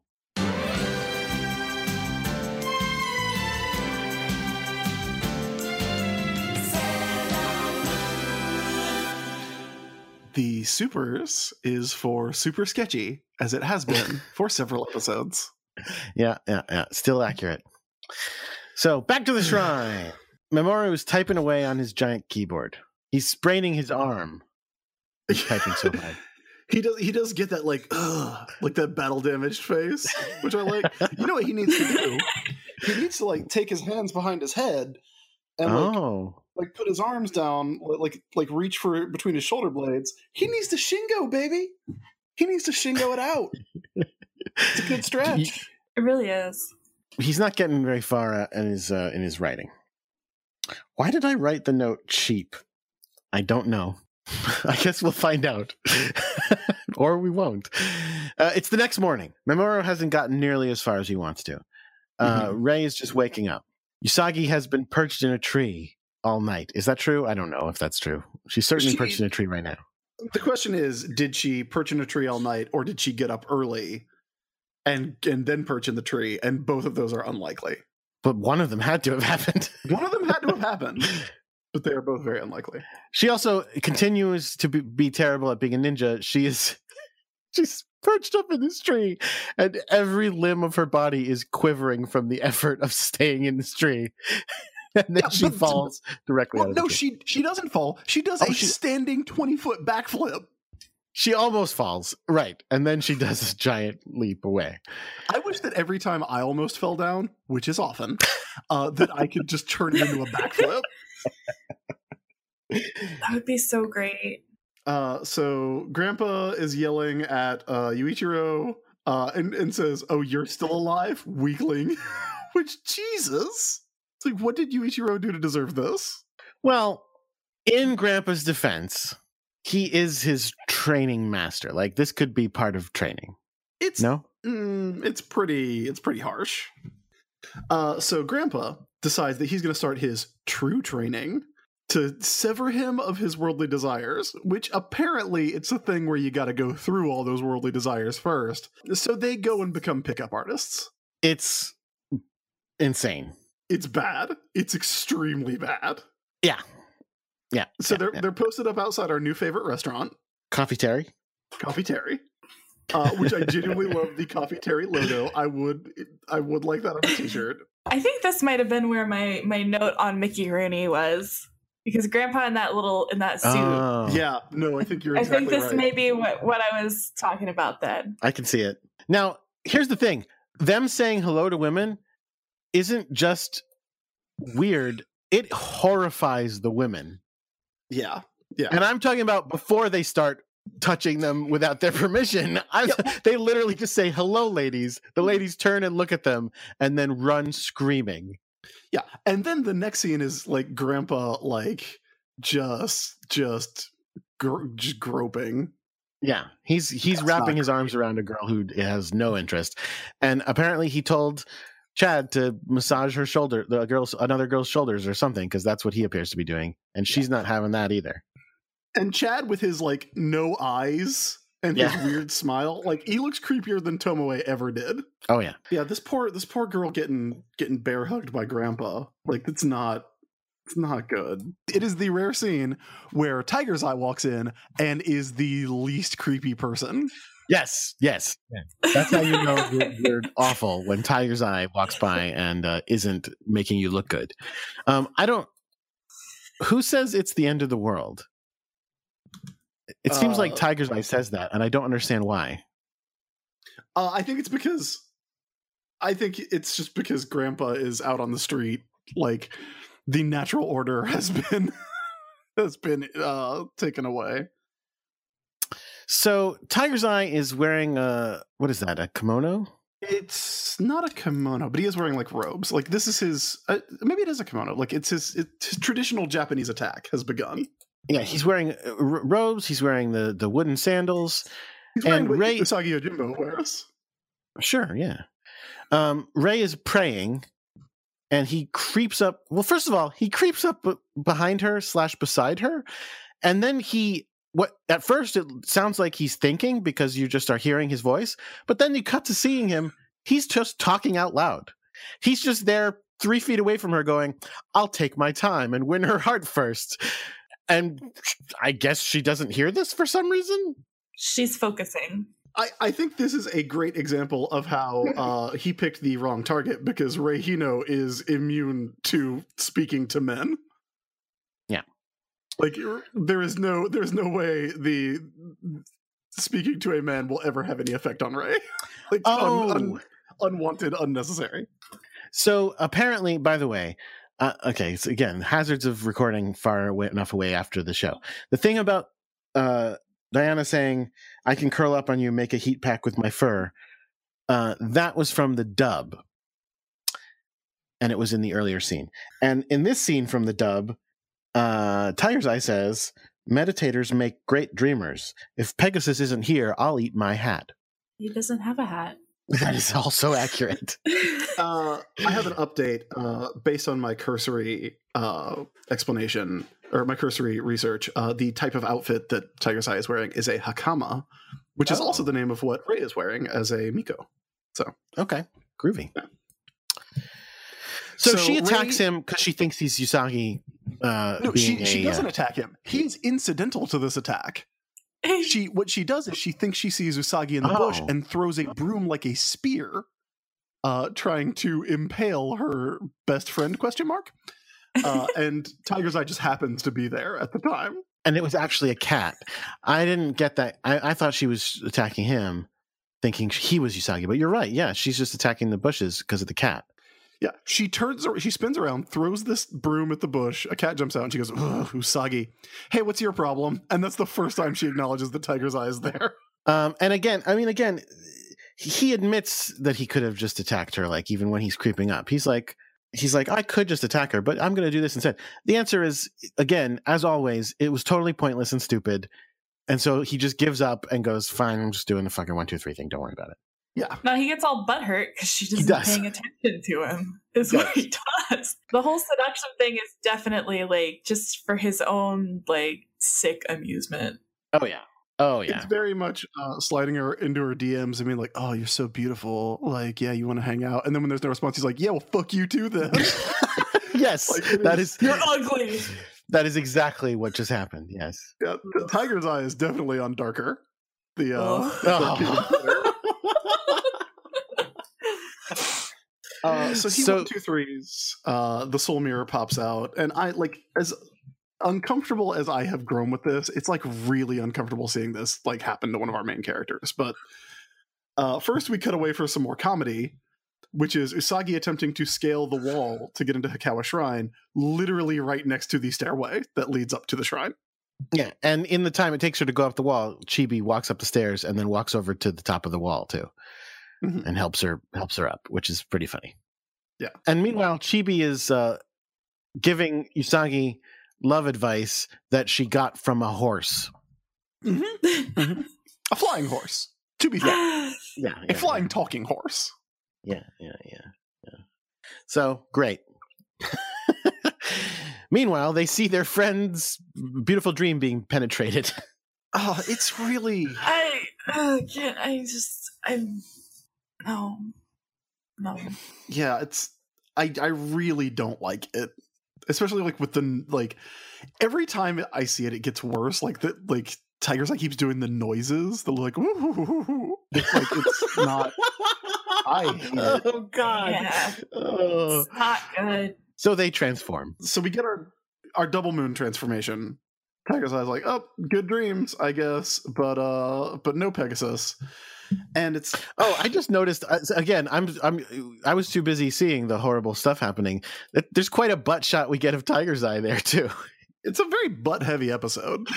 The Supers is for Super Sketchy, as it has been for several episodes. Yeah, yeah, yeah. Still accurate. So, back to the shrine. Mamoru is typing away on his giant keyboard. He's spraining his arm. He's typing so hard. He does. He does get that like, ugh, like that battle damaged face, which I like. You know what he needs to do? He needs to like take his hands behind his head and like, oh. like put his arms down, like like reach for between his shoulder blades. He needs to Shingo, baby. He needs to Shingo it out. It's a good stretch. It really is. He's not getting very far in his uh, in his writing. Why did I write the note cheap? I don't know. I guess we'll find out. Or we won't. Uh, it's the next morning. Mamoru hasn't gotten nearly as far as he wants to. Uh, mm-hmm. Ray is just waking up. Usagi has been perched in a tree all night. Is that true? I don't know if that's true. She's certainly she, perched in a tree right now. The question is, did she perch in a tree all night or did she get up early and and then perch in the tree? And both of those are unlikely. But one of them had to have happened. One of them had to have happened. But they are both very unlikely. She also continues to be, be terrible at being a ninja. She is she's perched up in this tree, and every limb of her body is quivering from the effort of staying in this tree. And then yeah, she but, falls directly. Well, out of no, the tree. she she doesn't fall. She does oh, a she, standing twenty-foot backflip. She almost falls, right? And then she does this giant leap away. I wish that every time I almost fell down, which is often, uh, that I could just turn it into a backflip. That would be so great. Uh, so Grandpa is yelling at uh, Yuichiro uh, and, and says, "Oh, you're still alive, weakling! Which, Jesus! It's like, what did Yuichiro do to deserve this? Well, in Grandpa's defense, he is his training master. Like, this could be part of training. It's no, mm, it's pretty, it's pretty harsh. Uh, so Grandpa decides that he's going to start his true training to sever him of his worldly desires, which apparently it's a thing where you got to go through all those worldly desires first. So they go and become pickup artists. It's insane. It's bad. It's extremely bad. Yeah. Yeah. So yeah, they're yeah. they're posted up outside our new favorite restaurant, Coffee Terry. Coffee Terry. Uh, which I genuinely love the Coffee Terry logo. I would I would like that on a t-shirt. I think this might have been where my, my note on Mickey Rooney was, because Grandpa in that little in that suit. Oh. Yeah, no, I think you're exactly right. I think this right. may be what, what I was talking about then. I can see it. Now, here's the thing. Them saying hello to women isn't just weird. It horrifies the women. Yeah. Yeah. And I'm talking about before they start touching them without their permission. I, yep. They literally just say, hello, ladies. The ladies turn and look at them and then run screaming. Yeah. And then the next scene is like Grandpa, like just, just, gro- just groping. Yeah. He's, he's That's wrapping his arms around a girl who has no interest. And apparently he told Chad to massage her shoulder, the girl's, another girl's shoulders or something, because that's what he appears to be doing. And she's yeah. not having that either. And Chad with his like no eyes and yeah. his weird smile, like he looks creepier than Tomoe ever did. Oh yeah, yeah. This poor, this poor girl getting getting bear hugged by Grandpa. Like it's not, it's not good. It is the rare scene where Tiger's Eye walks in and is the least creepy person. Yes, yes. That's how you know you're, you're awful, when Tiger's Eye walks by and uh, isn't making you look good. Um, I don't... Who says it's the end of the world? It uh, seems like Tiger's Eye says that, and I don't understand why. Uh, I think it's because... I think it's just because Grandpa is out on the street. Like, the natural order has been has been uh, taken away. So Tiger's Eye is wearing a, what is that, a kimono? It's not a kimono, but he is wearing like robes. Like this is his, uh, maybe it is a kimono. Like it's his, it's his traditional Japanese attack has begun. Yeah, he's wearing r- robes. He's wearing the, the wooden sandals. He's wearing and Ray, Usagi Yojimbo wears. Sure, yeah. Um, Ray is praying, and he creeps up. Well, first of all, he creeps up b- behind her slash beside her, and then he... What at first it sounds like he's thinking, because you just are hearing his voice, but then you cut to seeing him. He's just talking out loud. He's just there three feet away from her going, I'll take my time and win her heart first. And I guess she doesn't hear this for some reason. She's focusing. I, I think this is a great example of how uh, he picked the wrong target, because Rei Hino is immune to speaking to men. Like there is no, there is no way the speaking to a man will ever have any effect on Ray. Like oh. un, un, unwanted, unnecessary. So apparently, by the way, uh, okay. So again, hazards of recording far away, enough away after the show. The thing about uh, Diana saying, "I can curl up on you, make a heat pack with my fur," uh, that was from the dub, and it was in the earlier scene. And in this scene from the dub. Uh, Tiger's Eye says, meditators make great dreamers. If Pegasus isn't here, I'll eat my hat. He doesn't have a hat. That is also accurate. uh, I have an update uh, based on my cursory uh, explanation, or my cursory research. Uh, the type of outfit that Tiger's Eye is wearing is a hakama, which oh. is also the name of what Rei is wearing as a Miko. So okay, groovy. Yeah. So, so she attacks Ray, him because she thinks he's Usagi. Uh, no, she, a, she doesn't uh, attack him. He's incidental to this attack. She What she does is she thinks she sees Usagi in the oh. bush and throws a broom like a spear, uh, trying to impale her best friend, question mark. Uh, and Tiger's Eye just happens to be there at the time. And it was actually a cat. I didn't get that. I, I thought she was attacking him, thinking he was Usagi. But you're right. Yeah, she's just attacking the bushes because of the cat. Yeah, she turns, she spins around, throws this broom at the bush. A cat jumps out and she goes, ugh, Usagi. Hey, what's your problem? And that's the first time she acknowledges that Tiger's Eye is there. Um, and again, I mean, again, he admits that he could have just attacked her. Like, even when he's creeping up, he's like, he's like, I could just attack her, but I'm going to do this instead. The answer is, again, as always, it was totally pointless and stupid. And so he just gives up and goes, fine, I'm just doing the fucking one, two, three thing. Don't worry about it. Yeah. No, he gets all butthurt because she's just not paying attention to him, is what he does. The whole seduction thing is definitely, like, just for his own, like, sick amusement. Oh, yeah. Oh, yeah. It's very much uh, sliding her into her D Ms and being like, oh, you're so beautiful. Like, yeah, you want to hang out. And then when there's no response, he's like, yeah, well, fuck you too, then. Yes. Like, that is, you're ugly. That is exactly what just happened. Yes. Yeah, the Tiger's Eye is definitely on darker. The, uh, oh. the Uh, so he so, went two threes, uh, the soul mirror pops out, and I, like, as uncomfortable as I have grown with this, it's like really uncomfortable seeing this like happen to one of our main characters. But uh, first we cut away for some more comedy, which is Usagi attempting to scale the wall to get into Hikawa Shrine, literally right next to the stairway that leads up to the shrine. Yeah, and in the time it takes her to go up the wall, Chibi walks up the stairs and then walks over to the top of the wall too. Mm-hmm. And helps her helps her up, which is pretty funny. Yeah. And meanwhile, Chibi is uh, giving Usagi love advice that she got from a horse. Mm-hmm. Mm-hmm. A flying horse, to be fair. Yeah, yeah, a flying yeah. talking horse. Yeah, yeah, yeah, yeah. So, great. Meanwhile, they see their friend's beautiful dream being penetrated. Oh, it's really... I, I can't, I just, I'm... No, no. Yeah, it's I. I really don't like it, especially like with the like. Every time I see it, it gets worse. Like the like Tiger's Eye keeps doing the noises. The like, woo, woo, woo, woo. It's like it's not. I hate it. Oh god, yeah. uh, it's not good. So they transform. So we get our our double moon transformation. Tiger's Eye's like, oh, good dreams, I guess, but uh, but no Pegasus. And it's oh I just noticed again I'm I'm I was too busy seeing the horrible stuff happening. There's quite a butt shot we get of Tiger's Eye there too. It's a very butt heavy episode.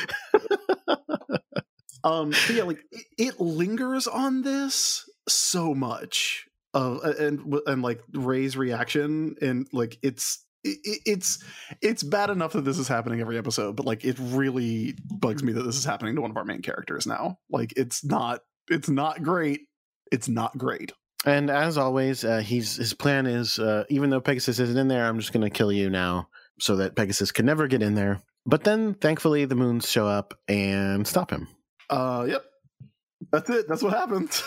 um but yeah like it, it lingers on this so much of uh, and and like Ray's reaction and like it's it, it's it's bad enough that this is happening every episode, but like it really bugs me that this is happening to one of our main characters now. Like it's not It's not great. It's not great. And as always, uh, he's his plan is, uh, even though Pegasus isn't in there, I'm just going to kill you now so that Pegasus can never get in there. But then, thankfully, the moons show up and stop him. Uh, yep. That's it. That's what happens.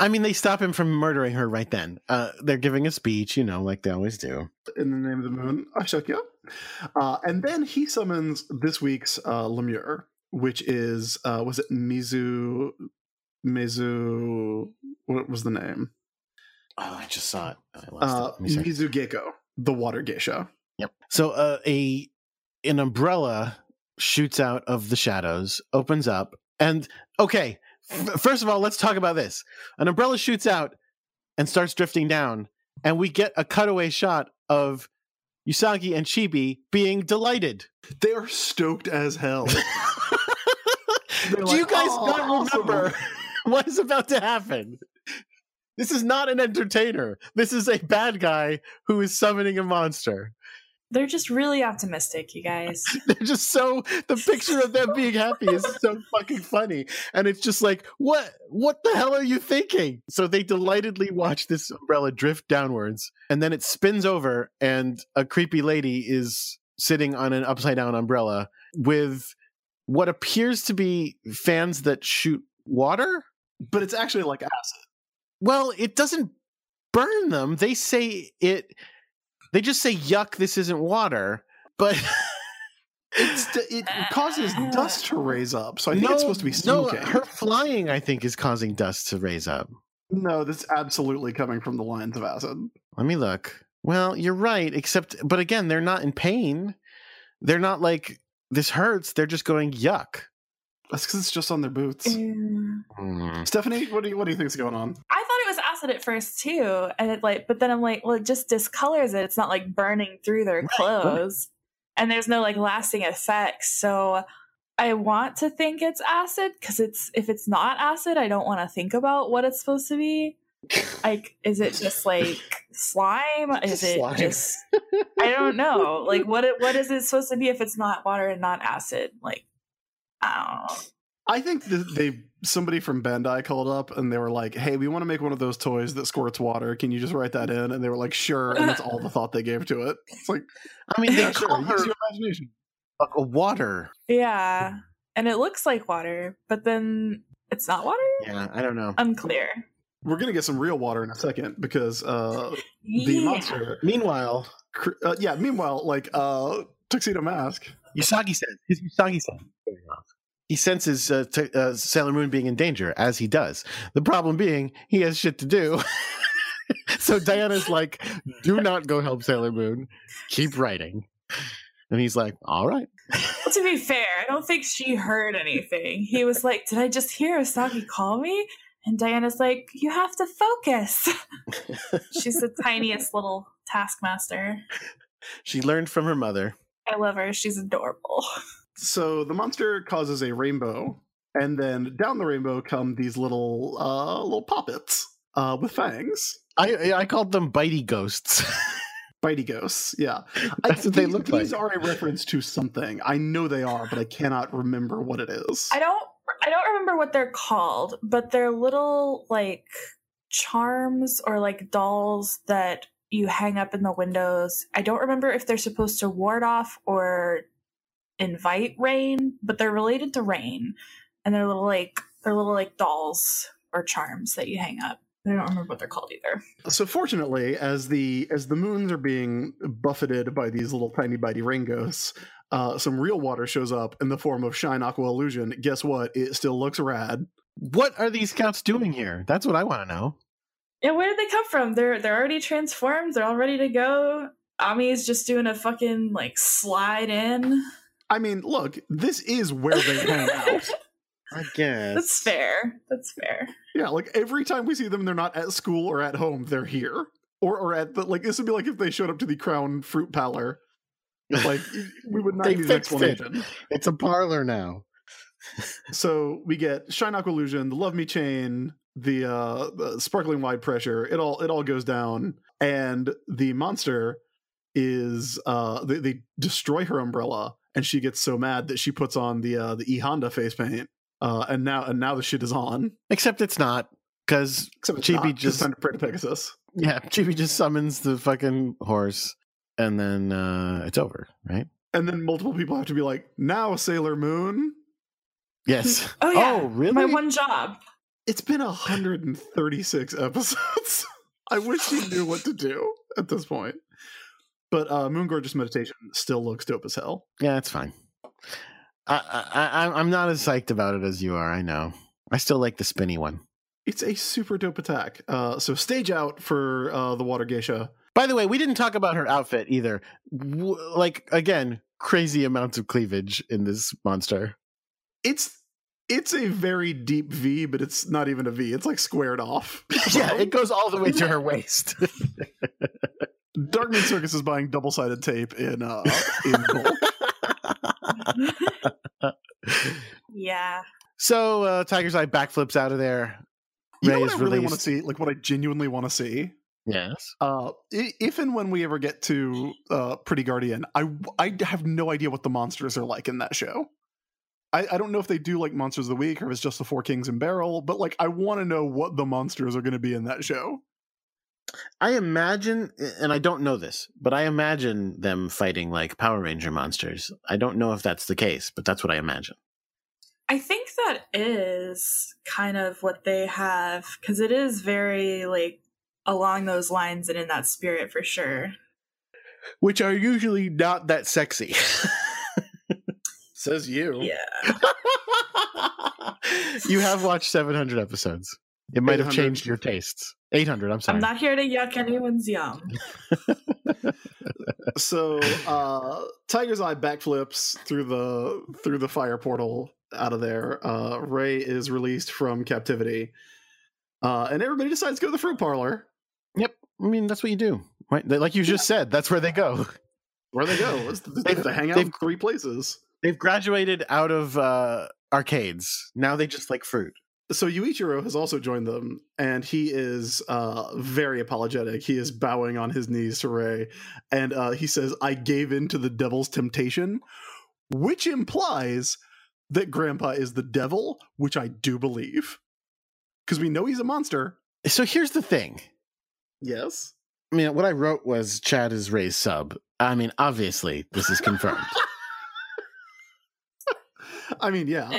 I mean, they stop him from murdering her right then. Uh, they're giving a speech, you know, like they always do. In the name of the moon, Ashokyo. Uh, and then he summons this week's uh, Lemur, which is, uh, was it Meizu... Meizu, what was the name? Oh, I just saw it. I lost uh, it. Meizu Gekko, the water geisha. Yep. So uh, a an umbrella shoots out of the shadows, opens up, and okay, f- first of all, let's talk about this. An umbrella shoots out and starts drifting down, and we get a cutaway shot of Usagi and Chibi being delighted. They are stoked as hell. Do like, you guys oh, not awesome. remember? What is about to happen? This is not an entertainer. This is a bad guy who is summoning a monster. They're just really optimistic, you guys. They're just so... The picture of them being happy is so fucking funny. And it's just like, what What the hell are you thinking? So they delightedly watch this umbrella drift downwards. And then it spins over and a creepy lady is sitting on an upside-down umbrella with what appears to be fans that shoot water? But it's actually like acid. Well, it doesn't burn them. They say it. They just say, "Yuck, this isn't water." But it's, it causes dust to raise up. So I think no, it's supposed to be smoking. No, her flying, I think, is causing dust to raise up. No, that's absolutely coming from the lines of acid. Let me look. Well, you're right, except, but again, they're not in pain. They're not like this hurts. They're just going yuck. That's because it's just on their boots. Mm. Stephanie, what do you what do you think's going on? I thought it was acid at first too, and it like, but then I'm like, well, it just discolors it. It's not like burning through their clothes, right. And there's no like lasting effects. So I want to think it's acid, because it's if it's not acid, I don't want to think about what it's supposed to be. Like, is it just like slime? Is just it slime. Just I don't know. Like, what it, what is it supposed to be if it's not water and not acid? Like, I don't know. I think that they somebody from Bandai called up and they were like, "Hey, we want to make one of those toys that squirts water. Can you just write that in?" And they were like, "Sure." And that's all the thought they gave to it. It's like, I mean, they yeah, call sure. her. Use your imagination. A water. Yeah, and it looks like water, but then it's not water? Yeah, I don't know. Unclear. We're going to get some real water in a second, because uh, yeah. the monster... Meanwhile... Uh, yeah, meanwhile, like, uh, Tuxedo Mask... Usagi says... His Usagi says... He senses uh, t- uh, Sailor Moon being in danger, as he does. The problem being, he has shit to do. So Diana's like, do not go help Sailor Moon. Keep writing. And he's like, all right. Well, to be fair, I don't think she heard anything. He was like, did I just hear Usagi call me? And Diana's like, you have to focus. She's the tiniest little taskmaster. She learned from her mother. I love her. She's adorable. So the monster causes a rainbow. And then down the rainbow come these little uh, little poppets uh, with fangs. I, I called them bitey ghosts. Bitey ghosts, yeah. That's I, what they these, look these like. These are a reference to something. I know they are, but I cannot remember what it is. I don't I don't remember what they're called, but they're little, like, charms or, like, dolls that you hang up in the windows. I don't remember if they're supposed to ward off or invite rain, but they're related to rain. And they're little, like, they're little, like, dolls or charms that you hang up. I don't remember what they're called either. So fortunately, as the as the moons are being buffeted by these little tiny bitey rain ghosts, uh, some real water shows up in the form of Shine Aqua Illusion. Guess what? It still looks rad. What are these scouts doing here? That's what I want to know. And where did they come from? They're they're already transformed. They're all ready to go. Ami's just doing a fucking, like, slide in. I mean, look, this is where they hang out. I guess. That's fair. That's fair. Yeah, like, every time we see them, they're not at school or at home. They're here. Or or at the, like, this would be like if they showed up to the Crown Fruit Parlor. Like, we would not need an explanation. It. It's a parlor now. So we get Shine Aqua Illusion, the Love Me Chain, the, uh, the Sparkling Wide Pressure. It all, it all goes down. And the monster is, uh, they, they destroy her umbrella. And she gets so mad that she puts on the, uh, the E-Honda face paint. Uh, and now, and now the shit is on. Except it's not, because Chibi just trying to pray to Pegasus. Yeah, Chibi just summons the fucking horse, and then uh, it's over, right? And then multiple people have to be like, "Now, Sailor Moon." Yes. Oh yeah. Oh, really? My one job. It's been one hundred thirty-six episodes. I wish she knew what to do at this point. But uh, Moon Gorgeous Meditation still looks dope as hell. Yeah, it's fine. I, I, I'm not as psyched about it as you are, I know. I still like the spinny one. It's a super dope attack. Uh, so stage out for uh, the Water Geisha. By the way, we didn't talk about her outfit either. W- like, again, crazy amounts of cleavage in this monster. It's it's a very deep V, but it's not even a V. It's like squared off. Yeah, it goes all the way to her waist. Dark Moon Circus is buying double-sided tape in uh, in gold. Yeah. So uh, Tiger's Eye backflips out of there. You Ray know what is I really want to see, like what I genuinely want to see. Yes. Uh, if and when we ever get to uh, Pretty Guardian, I I have no idea what the monsters are like in that show. I, I don't know if they do like Monsters of the Week or if it's just the Four Kings and Barrel, but like I want to know what the monsters are going to be in that show. I imagine, and I don't know this, but I imagine them fighting like Power Ranger monsters. I don't know if that's the case, but that's what I imagine. I think that is kind of what they have, because it is very like along those lines and in that spirit for sure. Which are usually not that sexy. Says you. Yeah. You have watched seven hundred episodes. It might have changed your tastes. eight hundred, I'm sorry. I'm not here to yuck anyone's yum. So, uh, Tiger's Eye backflips through the through the fire portal out of there. Uh, Ray is released from captivity. Uh, and everybody decides to go to the fruit parlor. Yep. I mean, that's what you do. Right? Like you just yeah. said, that's where they go. Where they go. They have to hang out in three places. They've graduated out of uh, arcades. Now they just like fruit. So Yuichiro has also joined them, and he is uh, very apologetic. He is bowing on his knees to Ray, and uh, he says, "I gave in to the devil's temptation," which implies that Grandpa is the devil, which I do believe, because we know he's a monster. So here's the thing. Yes? I mean, what I wrote was Chad is Ray's sub. I mean, obviously, this is confirmed. I mean, yeah.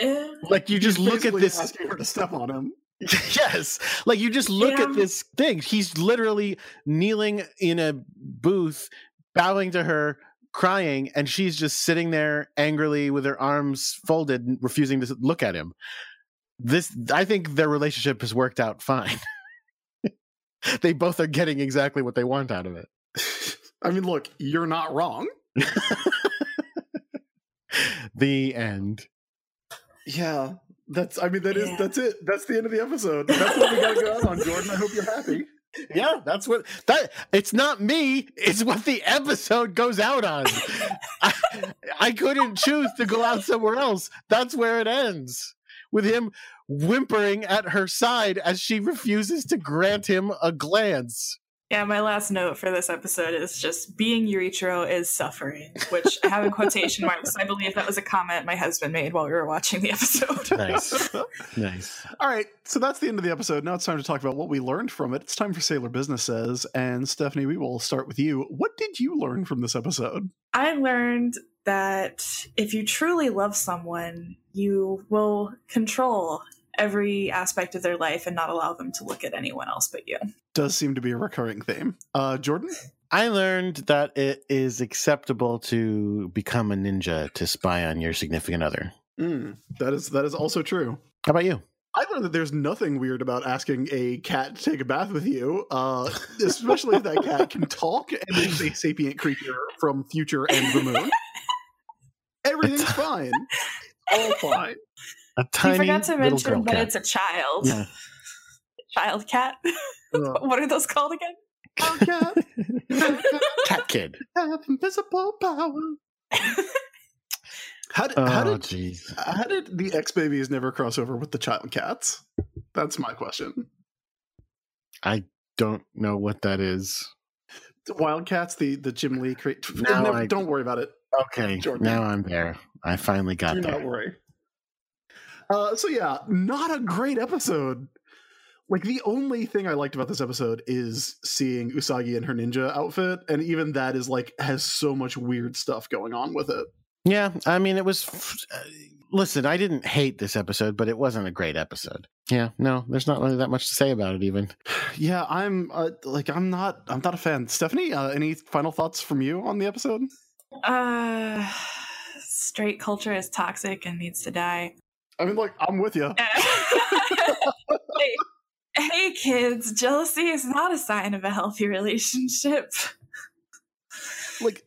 Like, you just He's look at this. Asking her to step on him. Yes. Like, you just look yeah. at this thing. He's literally kneeling in a booth, bowing to her, crying, and she's just sitting there angrily with her arms folded, refusing to look at him. This, I think their relationship has worked out fine. They both are getting exactly what they want out of it. I mean, look, you're not wrong. The end. Yeah, that's, I mean, that is, yeah. that's it. That's the end of the episode. That's what we gotta go out on, Jordan. I hope you're happy. Yeah, that's what, that, it's not me, it's what the episode goes out on. I, I couldn't choose to go out somewhere else. That's where it ends. With him whimpering at her side as she refuses to grant him a glance. Yeah, my last note for this episode is just being Yuichiro is suffering, which I have in quotation marks. I believe that was a comment my husband made while we were watching the episode. Nice. Nice. All right, so that's the end of the episode. Now it's time to talk about what we learned from it. It's time for Sailor Businesses. And Stephanie, we will start with you. What did you learn from this episode? I learned that if you truly love someone, you will control every aspect of their life and not allow them to look at anyone else but you. Does seem to be a recurring theme. Uh, Jordan? I learned that it is acceptable to become a ninja to spy on your significant other. Mm, that is that is also true. How about you? I learned that there's nothing weird about asking a cat to take a bath with you, uh, especially if that cat can talk and is a sapient creature from Future and the Moon. Everything's fine. All fine. A tiny you forgot to mention that cat. It's a child. Yeah. Child cat. Uh, what are those called again? Child cat. Cat kid. Have invisible power. How did, oh, how, did, how did the ex-babies never cross over with the child cats? That's my question. I don't know what that is. The Wildcats, the, the Jim Lee... Cre- never, I, don't worry about it. Okay, Jordan. Now I'm there. I finally got Do there. Don't worry. Uh, so yeah, not a great episode. Like, the only thing I liked about this episode is seeing Usagi in her ninja outfit, and even that is like has so much weird stuff going on with it. Yeah, I mean, it was. Uh, listen, I didn't hate this episode, but it wasn't a great episode. Yeah, no, there's not really that much to say about it, even. Yeah, I'm uh, like, I'm not, I'm not a fan. Stephanie, uh, any final thoughts from you on the episode? Uh, straight culture is toxic and needs to die. I mean, look, I'm with you. hey, hey, kids, jealousy is not a sign of a healthy relationship. Like,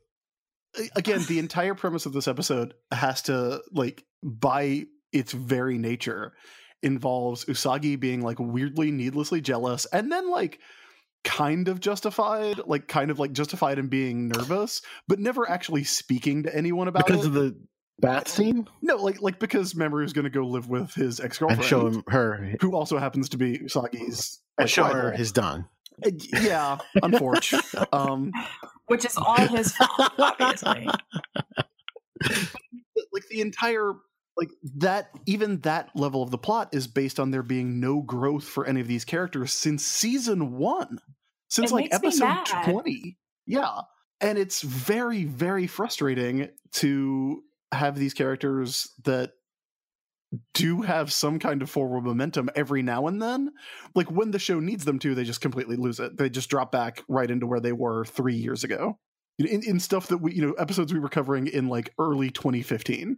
again, the entire premise of this episode has to, like, by its very nature, involves Usagi being, like, weirdly, needlessly jealous, and then, like, kind of justified, like, kind of, like, justified in being nervous, but never actually speaking to anyone about because it. Because of the... Bath scene? No, like like because Mamoru's going to go live with his ex-girlfriend. And show him her. Who also happens to be Usagi's. And like, show her idol. His don. Yeah, unfortunately. um, Which is all his fault, obviously. Like the entire, like that, even that level of the plot is based on there being no growth for any of these characters since season one. Since it like episode twenty. Yeah. And it's very, very frustrating to... have these characters that do have some kind of forward momentum every now and then. Like when the show needs them to, they just completely lose it. They just drop back right into where they were three years ago in, in stuff that we, you know, episodes we were covering in like early twenty fifteen.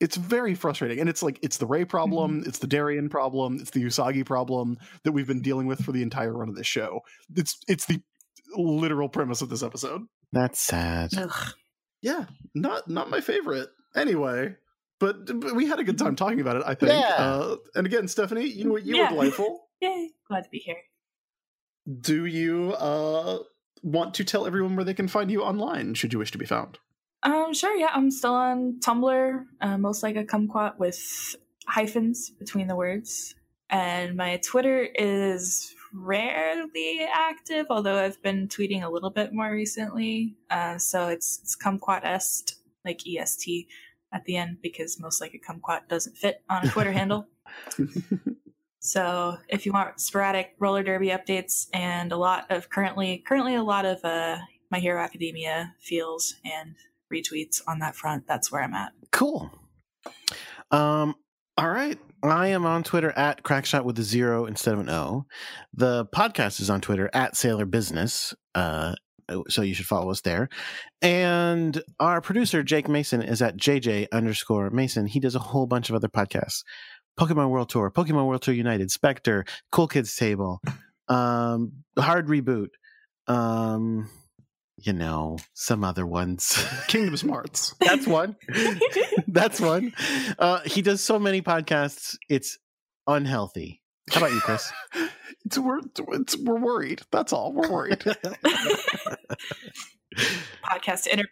It's very frustrating. And it's like, it's the Ray problem. Mm-hmm. It's the Darien problem. It's the Usagi problem that we've been dealing with for the entire run of this show. It's, it's the literal premise of this episode. That's sad. Ugh. Yeah. Not, not my favorite. Anyway, but, but we had a good time talking about it, I think. Yeah. Uh, and again, Stephanie, you, you yeah. were delightful. Yay. Glad to be here. Do you uh, want to tell everyone where they can find you online, should you wish to be found? Um, sure, yeah, I'm still on Tumblr, uh, most like a kumquat with hyphens between the words. And my Twitter is rarely active, although I've been tweeting a little bit more recently. Uh, so it's, it's kumquat-est, like E S T at the end, because most like a kumquat doesn't fit on a Twitter handle. So if you want sporadic roller derby updates and a lot of currently, currently a lot of uh, My Hero Academia feels and retweets on that front, that's where I'm at. Cool. Um, all right. I am on Twitter at Crackshot with a zero instead of an O. The podcast is on Twitter at Sailor Business. Uh, so you should follow us there. And our producer, Jake Mason, is at J J underscore Mason. He does a whole bunch of other podcasts. Pokemon World Tour, Pokemon World Tour United, Spectre, Cool Kids Table, um, Hard Reboot, um, you know, some other ones. Kingdom Smarts. That's one. That's one. Uh, he does so many podcasts. It's unhealthy. How about you, Chris? it's, we're, it's, we're worried. That's all. We're worried. Podcast interview.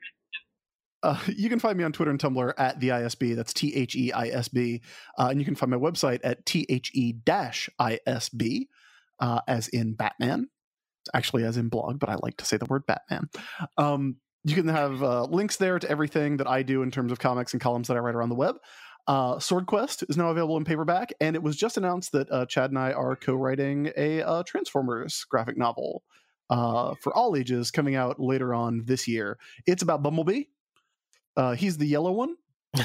Uh, you can find me on Twitter and Tumblr at the I S B. That's T H E I S B. Uh, and you can find my website at T H E dash I S B, uh, as in Batman. Actually, as in blog, but I like to say the word Batman. Um, you can have uh, links there to everything that I do in terms of comics and columns that I write around the web. Uh, Sword Quest is now available in paperback, and it was just announced that uh, Chad and I are co-writing a uh, Transformers graphic novel uh, for all ages, coming out later on this year. It's about Bumblebee. Uh, he's the yellow one,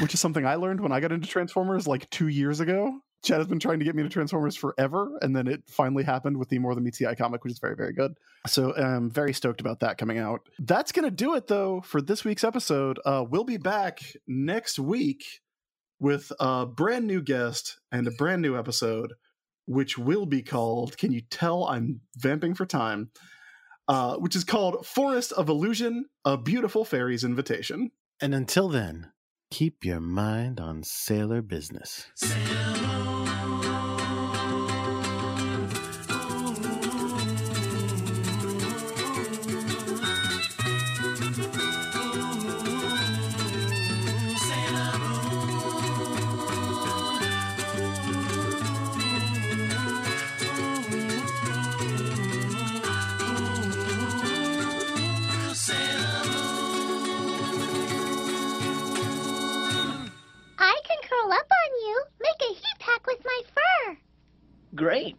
which is something I learned when I got into Transformers like two years ago. Chad has been trying to get me to Transformers forever, and then it finally happened with the More Than Meets the Eye comic, which is very, very good. So I'm very stoked about that coming out. That's going to do it, though, for this week's episode. Uh, we'll be back next week with a brand new guest and a brand new episode, which will be called, can you tell I'm vamping for time, uh, which is called Forest of Illusion, A Beautiful Fairy's Invitation. And until then, keep your mind on Sailor Business. Sailor. Great.